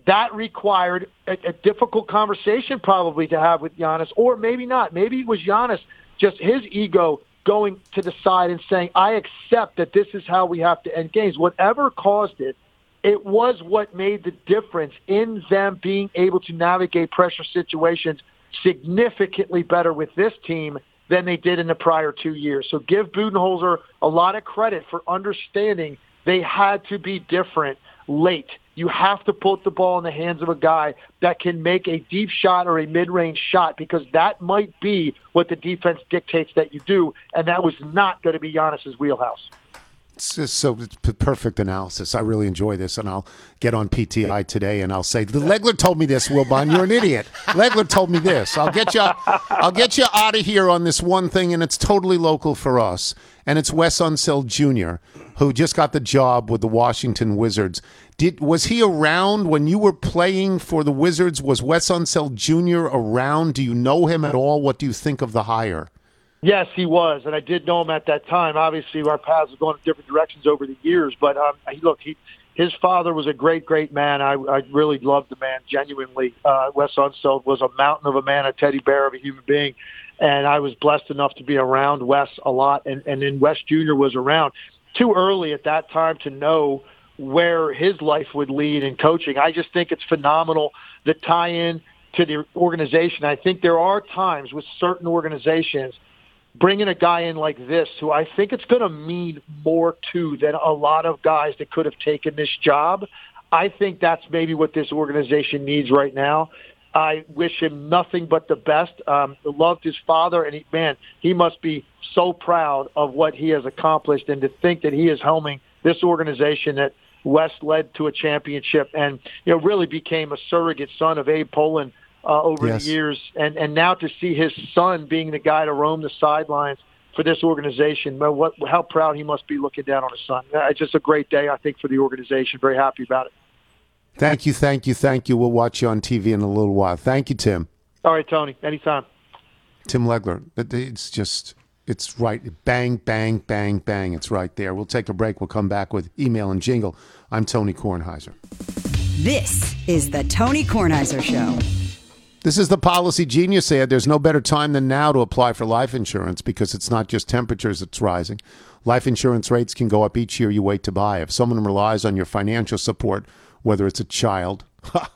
That required a difficult conversation probably to have with Giannis, or maybe not. Maybe it was Giannis, just his ego going to the side and saying, I accept that this is how we have to end games. Whatever caused it, it was what made the difference in them being able to navigate pressure situations significantly better with this team than they did in the prior 2 years. So give Budenholzer a lot of credit for understanding they had to be different late. You have to put the ball in the hands of a guy that can make a deep shot or a mid-range shot because that might be what the defense dictates that you do, and that was not going to be Giannis's wheelhouse. It's just so it's perfect analysis. I really enjoy this, and I'll get on PTI today, and I'll say, Legler told me this, Wilbon. You're an idiot. Legler told me this. I'll get you out of here on this one thing, and it's totally local for us, and it's Wes Unseld Jr., who just got the job with the Washington Wizards. Was he around when you were playing for the Wizards? Was Wes Unseld Jr. around? Do you know him at all? What do you think of the hire? Yes, he was, and I did know him at that time. Obviously, our paths have gone in different directions over the years, but look, his father was a great, great man. I really loved the man, genuinely. Wes Unseld was a mountain of a man, a teddy bear of a human being, and I was blessed enough to be around Wes a lot, and then Wes Jr. was around. Too early at that time to know where his life would lead in coaching. I just think it's phenomenal, the tie-in to the organization. I think there are times with certain organizations bringing a guy in like this, who I think it's going to mean more to than a lot of guys that could have taken this job. I think that's maybe what this organization needs right now. I wish him nothing but the best. Loved his father, and he must be so proud of what he has accomplished, and to think that he is helming this organization that Wes led to a championship and really became a surrogate son of Abe Poland over yes. the years, and now to see his son being the guy to roam the sidelines for this organization, how proud he must be looking down on his son. It's just a great day, I think, for the organization. Very happy about it. Thank you. We'll watch you on TV in a little while. Thank you, Tim. All right, Tony. Anytime. Tim Legler. It's right. Bang, bang, bang, bang. It's right there. We'll take a break. We'll come back with email and jingle. I'm Tony Kornheiser. This is the Tony Kornheiser Show. This is the policy genius ad. There's no better time than now to apply for life insurance, because it's not just temperatures that's rising. Life insurance rates can go up each year you wait to buy. If someone relies on your financial support, whether it's a child, of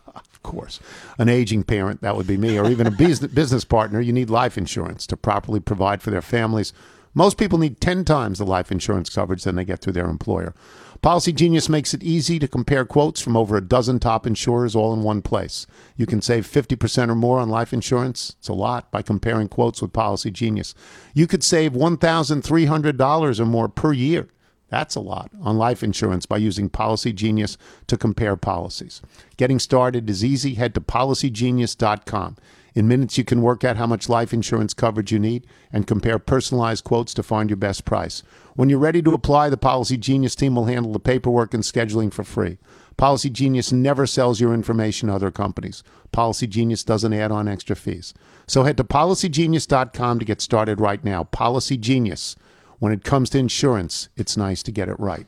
course, an aging parent, that would be me, or even a business partner, you need life insurance to properly provide for their families. Most people need 10 times the life insurance coverage than they get through their employer. Policy Genius makes it easy to compare quotes from over a dozen top insurers all in one place. You can save 50% or more on life insurance. It's a lot, by comparing quotes with Policy Genius. You could save $1,300 or more per year. That's a lot on life insurance by using Policy Genius to compare policies. Getting started is easy. Head to policygenius.com. In minutes, you can work out how much life insurance coverage you need and compare personalized quotes to find your best price. When you're ready to apply, the Policy Genius team will handle the paperwork and scheduling for free. Policy Genius never sells your information to other companies. Policy Genius doesn't add on extra fees. So head to policygenius.com to get started right now. Policy Genius. When it comes to insurance, it's nice to get it right.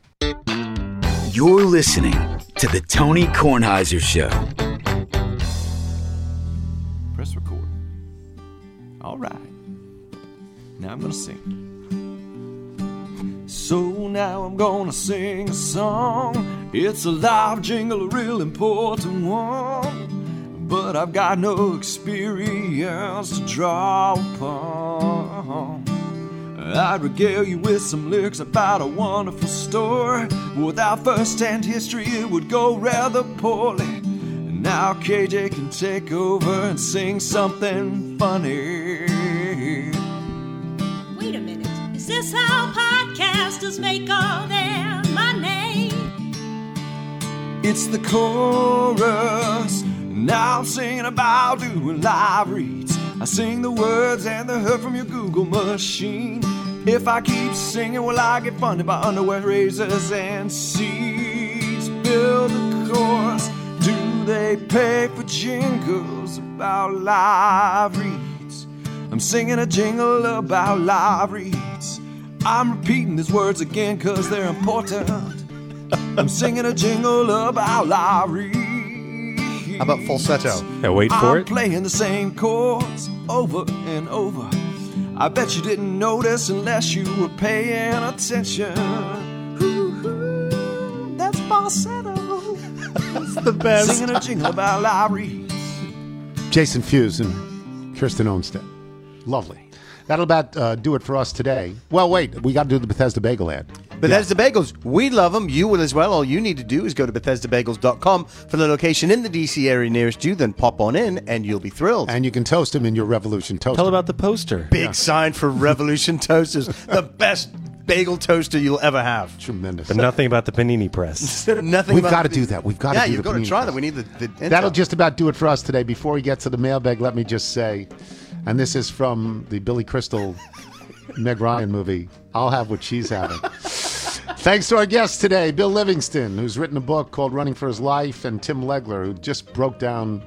You're listening to the Tony Kornheiser Show. Press record. All right. Now I'm going to sing. So now I'm going to sing a song. It's a live jingle, a real important one. But I've got no experience to draw upon. I'd regale you with some lyrics about a wonderful story. Without first-hand history, it would go rather poorly. Now KJ can take over and sing something funny. Wait a minute, is this how podcasters make all their money? It's the chorus. Now I'm singing about doing live reads. I sing the words and the hurt from your Google machine. If I keep singing, will I get funded by underwear, razors, and seeds? Build the chorus. Do they pay for jingles about live reads? I'm singing a jingle about live reads. I'm repeating these words again because they're important. I'm singing a jingle about live reads. How about falsetto? And wait for it. I'm playing the same chords over and over. I bet you didn't notice unless you were paying attention. Ooh, that's falsetto. That's the best. Singing a jingle about live reads. Jason Fewes and Kirsten Onstead. Lovely. That'll about do it for us today. Well, wait. We got to do the Bethesda Bagel ad. Bethesda Bagels. We love them. You will as well. All you need to do is go to BethesdaBagels.com for the location in the D.C. area nearest you. Then pop on in, and you'll be thrilled. And you can toast them in your Revolution toaster. Tell about the poster. Big sign for Revolution toasters. The best bagel toaster you'll ever have. Tremendous. But nothing about the panini press. Nothing. We've got to do that. We've got to do the panini press. Yeah, you've got to try that. We need the That'll just about do it for us today. Before we get to the mailbag, let me just say, and this is from the Billy Crystal Meg Ryan movie, I'll have what she's having. Thanks to our guests today, Bill Livingston, who's written a book called Running for His Life, and Tim Legler, who just broke down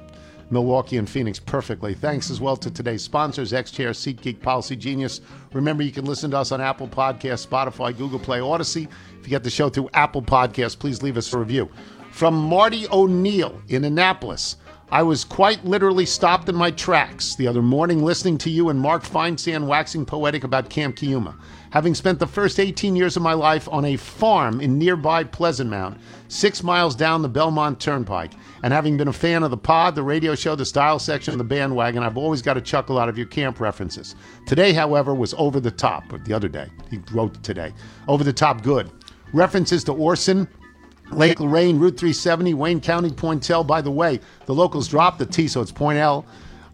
Milwaukee and Phoenix perfectly. Thanks as well to today's sponsors, X-Chair, SeatGeek, Policy Genius. Remember, you can listen to us on Apple Podcasts, Spotify, Google Play, Odyssey. If you get the show through Apple Podcasts, please leave us a review. From Marty O'Neill in Annapolis, I was quite literally stopped in my tracks the other morning listening to you and Mark Feinsand waxing poetic about Camp Kiuma. Having spent the first 18 years of my life on a farm in nearby Pleasant Mound, 6 miles down the Belmont Turnpike, and having been a fan of the pod, the radio show, the style section, and the bandwagon, I've always got a chuckle out of your camp references. Today, however, was over the top, or the other day, he wrote today, over the top good. References to Orson, Lake Lorraine, Route 370, Wayne County, Pointelle. By the way, the locals dropped the T, so it's Pointelle.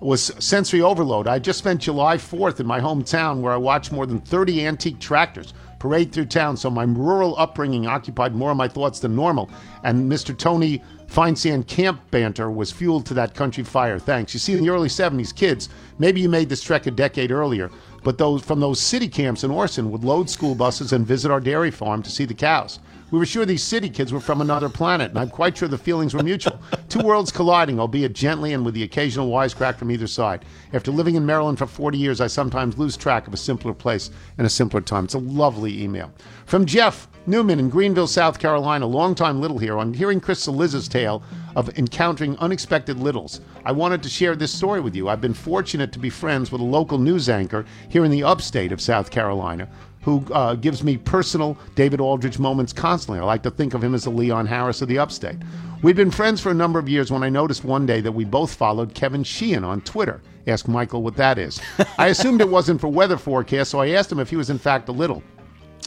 Was sensory overload. I just spent July 4th in my hometown where I watched more than 30 antique tractors parade through town, so my rural upbringing occupied more of my thoughts than normal, and Mr. Tony Feinsand camp banter was fuel to that country fire. Thanks. You see, in the early 70s, kids, maybe you made this trek a decade earlier, but those from those city camps in Orson would load school buses and visit our dairy farm to see the cows. We were sure these city kids were from another planet, and I'm quite sure the feelings were mutual. Two worlds colliding, albeit gently and with the occasional wisecrack from either side. After living in Maryland for 40 years, I sometimes lose track of a simpler place and a simpler time. It's a lovely email. From Jeff Newman in Greenville, South Carolina, longtime Little here. On hearing Chris Saliza's tale of encountering unexpected littles, I wanted to share this story with you. I've been fortunate to be friends with a local news anchor here in the upstate of South Carolina, who gives me personal David Aldrich moments constantly. I like to think of him as the Leon Harris of the upstate. We'd been friends for a number of years when I noticed one day that we both followed Kevin Sheehan on Twitter. Ask Michael what that is. I assumed it wasn't for weather forecasts, so I asked him if he was in fact a little.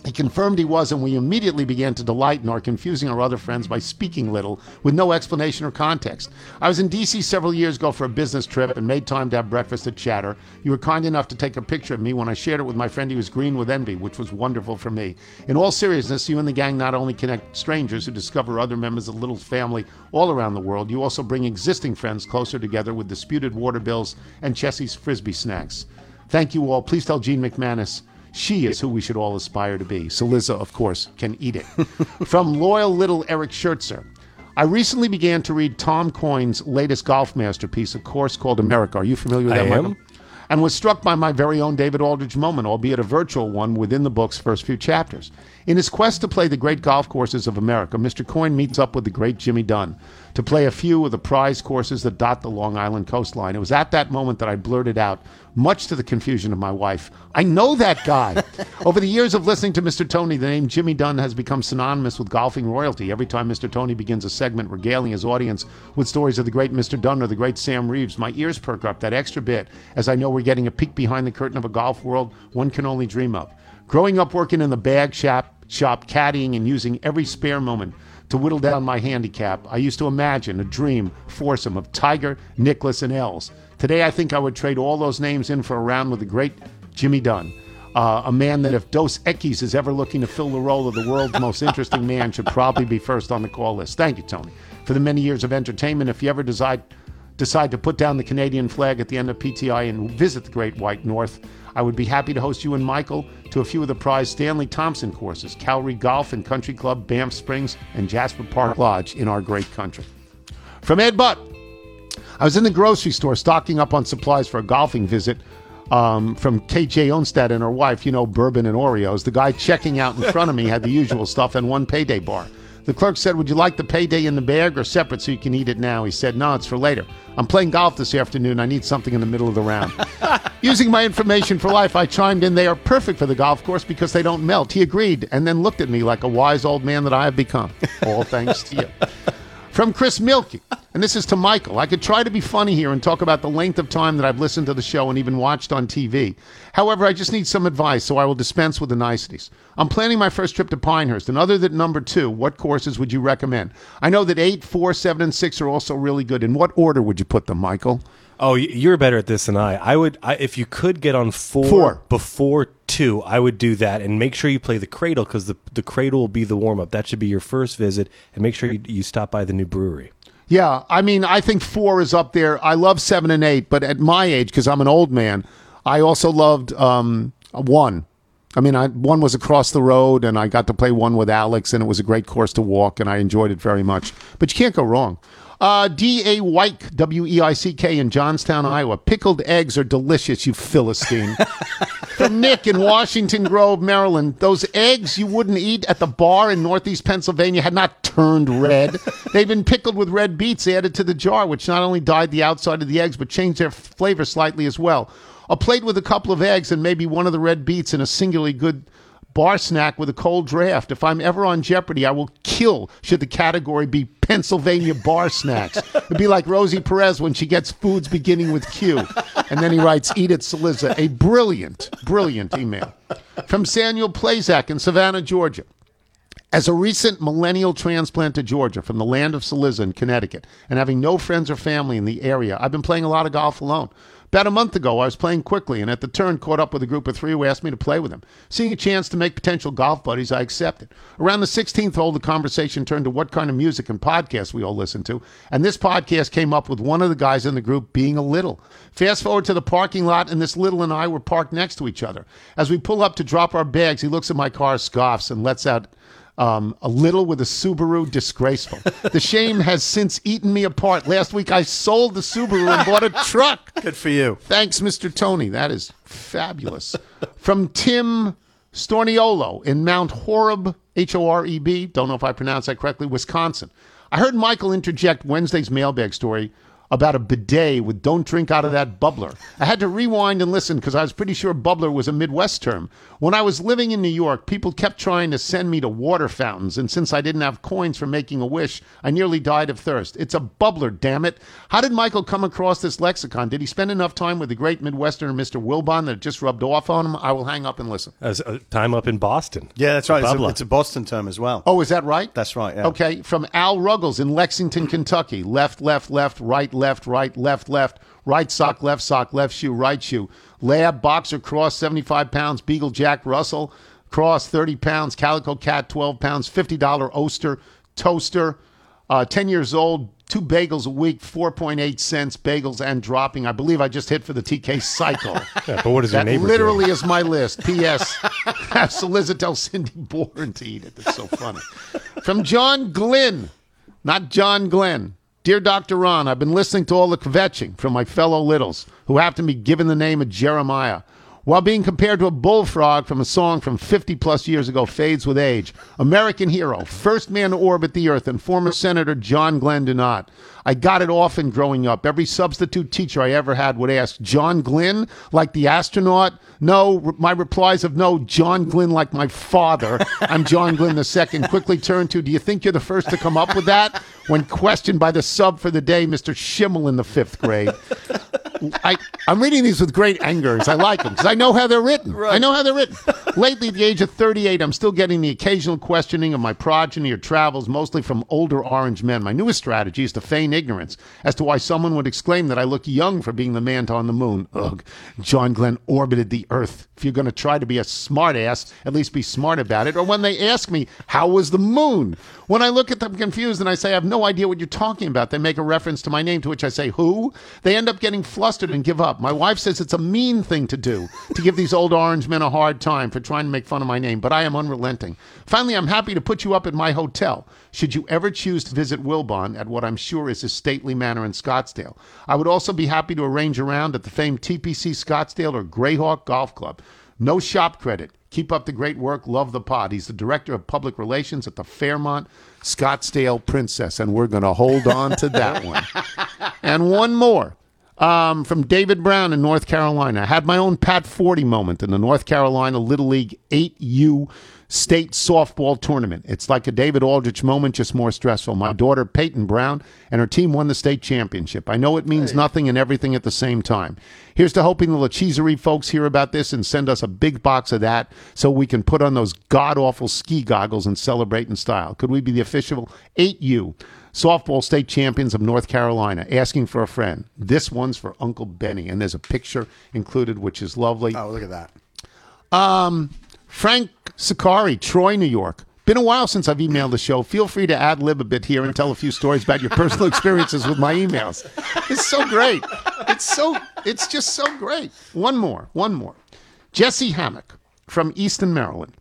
He confirmed he was, and we immediately began to delight in our confusing our other friends by speaking little with no explanation or context. I was in D.C. several years ago for a business trip and made time to have breakfast at Chatter. You were kind enough to take a picture of me when I shared it with my friend. He was green with envy, which was wonderful for me. In all seriousness, you and the gang not only connect strangers who discover other members of Little's family all around the world, you also bring existing friends closer together with disputed water bills and Chessie's Frisbee snacks. Thank you all. Please tell Gene McManus she is who we should all aspire to be. Saliza, of course, can eat it. From loyal little Eric Schertzer, I recently began to read Tom Coyne's latest golf masterpiece, a course called America. Are you familiar with that, Michael? And was struck by my very own David Aldrich moment, albeit a virtual one, within the book's first few chapters. In his quest to play the great golf courses of America, Mr. Coyne meets up with the great Jimmy Dunn to play a few of the prize courses that dot the Long Island coastline. It was at that moment that I blurted out, much to the confusion of my wife, I know that guy. Over the years of listening to Mr. Tony, the name Jimmy Dunn has become synonymous with golfing royalty. Every time Mr. Tony begins a segment regaling his audience with stories of the great Mr. Dunn or the great Sam Reeves, my ears perk up that extra bit, as I know we're getting a peek behind the curtain of a golf world one can only dream of. Growing up working in the bag shop, caddying and using every spare moment to whittle down my handicap, I used to imagine a dream foursome of Tiger, Nicklaus, and Els. Today, I think I would trade all those names in for a round with the great Jimmy Dunn, a man that if Dos Equis is ever looking to fill the role of the world's most interesting man should probably be first on the call list. Thank you, Tony, for the many years of entertainment. If you ever decide to put down the Canadian flag at the end of PTI and visit the Great White North, I would be happy to host you and Michael to a few of the prized Stanley Thompson courses, Calgary Golf and Country Club, Banff Springs, and Jasper Park Lodge in our great country. From Ed Butt, I was in the grocery store stocking up on supplies for a golfing visit from KJ Onstad and her wife, you know, bourbon and Oreos. The guy checking out in front of me had the usual stuff and one payday bar. The clerk said, would you like the payday in the bag or separate so you can eat it now? He said, no, it's for later. I'm playing golf this afternoon. I need something in the middle of the round. Using my information for life, I chimed in, they are perfect for the golf course because they don't melt. He agreed and then looked at me like a wise old man that I have become. All thanks to you. From Chris Mielke, and this is to Michael. I could try to be funny here and talk about the length of time that I've listened to the show and even watched on TV. However, I just need some advice, so I will dispense with the niceties. I'm planning my first trip to Pinehurst, and other than number 2, what courses would you recommend? I know that 8, 4, 7, and 6 are also really good. In what order would you put them, Michael? Oh, you're better at this than I. I would, if you could get on four before 2, I would do that, and make sure you play the Cradle because the Cradle will be the warm up. That should be your first visit, and make sure you stop by the new brewery. Yeah, I mean, I think 4 is up there. I love 7 and 8, but at my age, because I'm an old man, I also loved 1. I mean, one was across the road, and I got to play one with Alex, and it was a great course to walk, and I enjoyed it very much. But you can't go wrong. D.A. Weick, W-E-I-C-K, in Johnstown, Iowa. Pickled eggs are delicious, you Philistine. From Nick in Washington Grove, Maryland. Those eggs you wouldn't eat at the bar in Northeast Pennsylvania had not turned red. They've been pickled with red beets added to the jar, which not only dyed the outside of the eggs, but changed their flavor slightly as well. A plate with a couple of eggs and maybe one of the red beets and a singularly good bar snack with a cold draft. If I'm ever on Jeopardy, I will kill should the category be Pennsylvania bar snacks. It'd be like Rosie Perez when she gets foods beginning with Q. And then he writes, eat it, Saliza. A brilliant, brilliant email. From Samuel Plazak in Savannah, Georgia. As a recent millennial transplant to Georgia from the land of Saliza in Connecticut and having no friends or family in the area, I've been playing a lot of golf alone. About a month ago, I was playing quickly, and at the turn, caught up with a group of three who asked me to play with them. Seeing a chance to make potential golf buddies, I accepted. Around the 16th hole, the conversation turned to what kind of music and podcasts we all listened to, and this podcast came up with one of the guys in the group being a little. Fast forward to the parking lot, and this little and I were parked next to each other. As we pull up to drop our bags, he looks at my car, scoffs, and lets out a little with a Subaru. Disgraceful. The shame has since eaten me apart. Last week, I sold the Subaru and bought a truck. Good for you. Thanks, Mr. Tony. That is fabulous. From Tim Storniolo in Mount Horeb, H-O-R-E-B, don't know if I pronounced that correctly, Wisconsin. I heard Michael interject Wednesday's mailbag story about a bidet with don't drink out of that bubbler. I had to rewind and listen because I was pretty sure bubbler was a Midwest term. When I was living in New York, people kept trying to send me to water fountains, and since I didn't have coins for making a wish, I nearly died of thirst. It's a bubbler, damn it. How did Michael come across this lexicon? Did he spend enough time with the great Midwesterner, Mr. Wilbon, that it just rubbed off on him? I will hang up and listen. As a time up in Boston. Yeah, that's right. It's a Boston term as well. Oh, is that right? That's right, yeah. Okay, from Al Ruggles in Lexington, Kentucky. Left, left, right, left, right, left, right sock, left shoe, right shoe. Lab, boxer, cross, 75 pounds. Beagle Jack Russell, cross, 30 pounds. Calico Cat, 12 pounds. $50 Oster, toaster, 10 years old, 2 bagels a week, 4.8 cents, bagels and dropping. I believe I just hit for the TK cycle. Yeah, but what is that your neighbor literally doing? Is my list. P.S. Have Saliza tell Cindy Bourne to eat it. That's so funny. From John Glynn, not John Glenn. Dear Dr. Ron, I've been listening to all the kvetching from my fellow littles who happen to be given the name of Jeremiah. While being compared to a bullfrog from a song from 50-plus years ago, fades with age. American hero, first man to orbit the Earth, and former Senator John Glenn Dunant. I got it often growing up. Every substitute teacher I ever had would ask, John Glenn, like the astronaut? No, my replies of no, John Glenn, like my father. I'm John Glenn II. Quickly turned to, do you think you're the first to come up with that? When questioned by the sub for the day, Mr. Schimmel in the fifth grade. I'm reading these with great anger because I like them, because I know how they're written. Right. I know how they're written. Lately, at the age of 38, I'm still getting the occasional questioning of my progeny or travels, mostly from older orange men. My newest strategy is to feign ignorance as to why someone would exclaim that I look young for being the man on the moon. Ugh, John Glenn orbited the Earth. If you're going to try to be a smartass, at least be smart about it. Or when they ask me, how was the moon? When I look at them confused and I say, I have no idea what you're talking about, they make a reference to my name, to which I say, who? They end up getting flustered and give up. My wife says it's a mean thing to do to give these old orange men a hard time for trying to make fun of my name, but I am unrelenting. Finally, I'm happy to put you up at my hotel, should you ever choose to visit Wilbon at what I'm sure is his stately manor in Scottsdale. I would also be happy to arrange a round at the famed TPC Scottsdale or Greyhawk Golf Club. No shop credit. Keep up the great work. Love the pod. He's the director of public relations at the Fairmont Scottsdale Princess, and we're going to hold on to that one. And one more. From David Brown in North Carolina. I had my own Pat 40 moment in the North Carolina Little League 8U State Softball Tournament. It's like a David Aldrich moment, just more stressful. My daughter, Peyton Brown, and her team won the state championship. I know it means nothing and everything at the same time. Here's to hoping the La Cheeserie folks hear about this and send us a big box of that so we can put on those god-awful ski goggles and celebrate in style. Could we be the official 8U softball state champions of North Carolina? Asking for a friend. This one's for Uncle Benny, and there's a picture included, which is lovely. Oh, look at that. Frank Sicari, Troy, New York. Been a while since I've emailed the show. Feel free to ad lib a bit here and tell a few stories about your personal experiences with my emails. It's so great. It's just so great. One more. Jesse Hammock, from Easton, Maryland.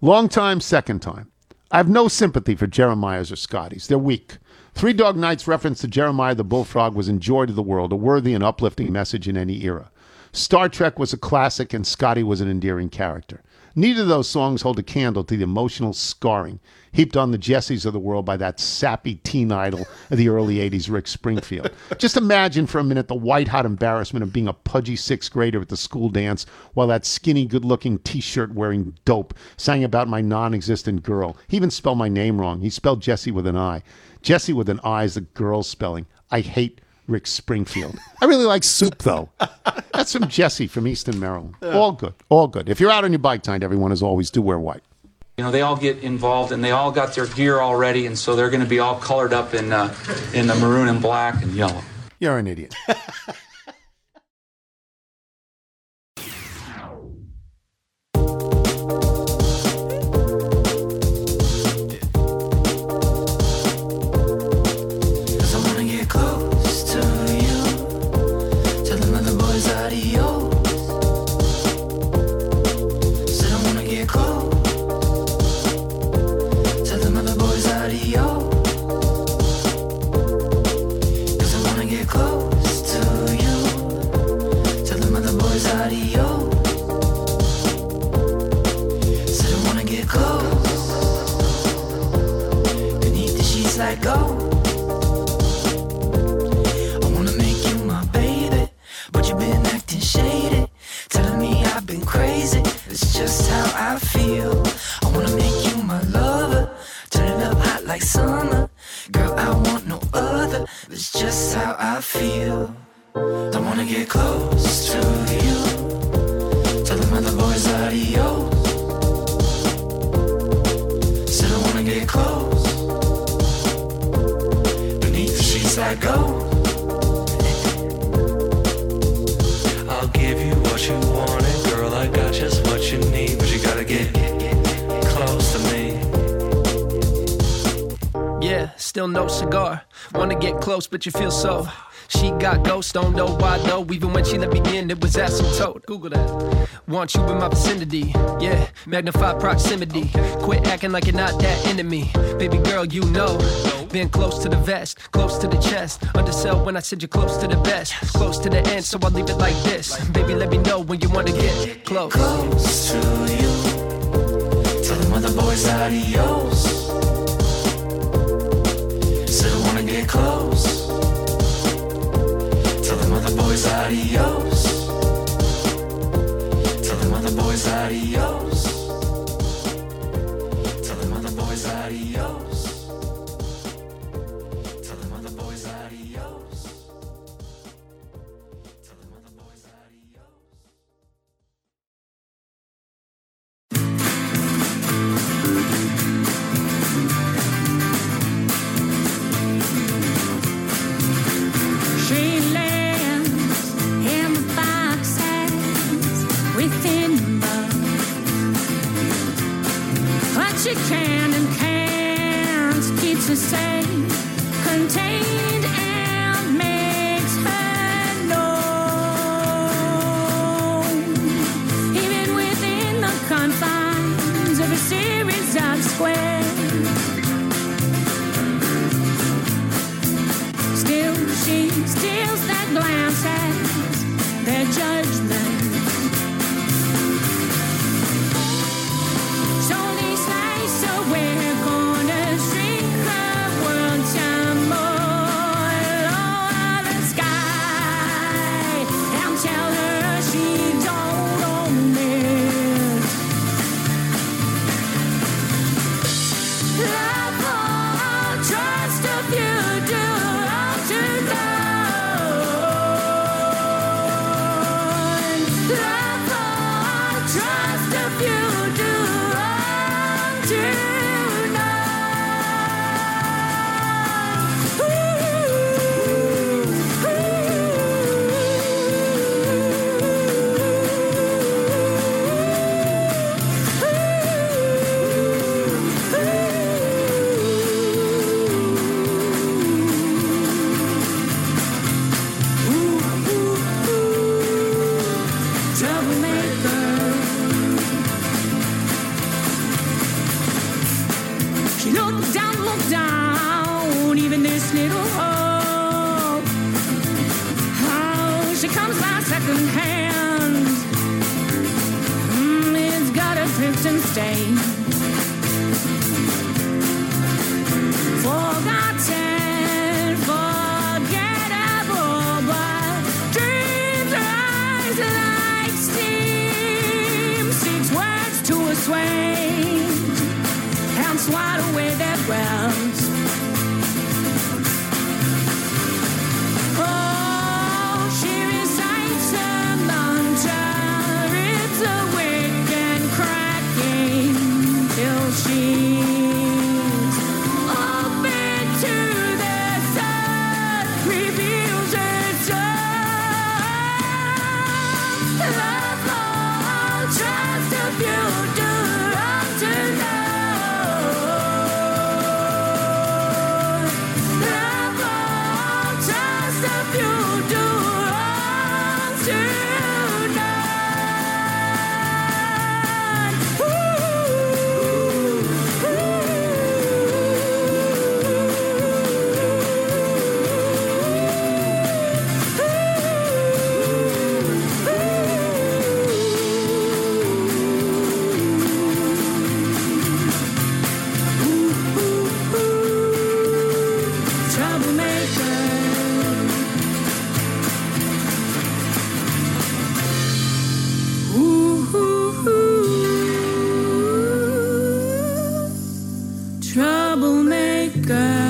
Long time, second time. I have no sympathy for Jeremiahs or Scotties. They're weak. Three Dog Night's reference to Jeremiah the Bullfrog was in Joy to the World, a worthy and uplifting message in any era. Star Trek was a classic, and Scotty was an endearing character. Neither of those songs hold a candle to the emotional scarring heaped on the Jessies of the world by that sappy teen idol of the early 80s, Rick Springfield. Just imagine for a minute the white-hot embarrassment of being a pudgy sixth grader at the school dance while that skinny, good-looking T-shirt-wearing dope sang about my non-existent girl. He even spelled my name wrong. He spelled Jessie with an I. Jessie with an I is the girl's spelling. I hate Rick Springfield. I really like soup, though. That's from Chessie from Easton, Maryland. All good. All good. If you're out on your bike tonight, everyone, as always, do wear white. You know, they all get involved, and they all got their gear already, and so they're going to be all colored up in the maroon and black and yellow. You're an idiot. But you feel so. She got ghosts, don't know why though. Even when she let me in, it was asymptote. Google that. Want you in my vicinity, yeah. Magnified proximity. Quit acting like you're not that into me. Baby girl, you know. Been close to the vest, close to the chest. Undersell when I said you're close to the best. Close to the end, so I'll leave it like this. Baby, let me know when you wanna get close. Close to you. Tell them other boys adios. Get close. Tell them other boys adios. Tell them other boys adios. Tell them other boys adios. Tell them other boys adios. Tell them other boys adios. She can and can't keep the same contained and makes her known. Even within the confines of a series of squares, still she steals that glance at their judgment. second hand. It's got a Princeton stain. Forgotten, forgettable, but dreams rise like steam. 6 words to a swing and swat away their wells. Troublemaker.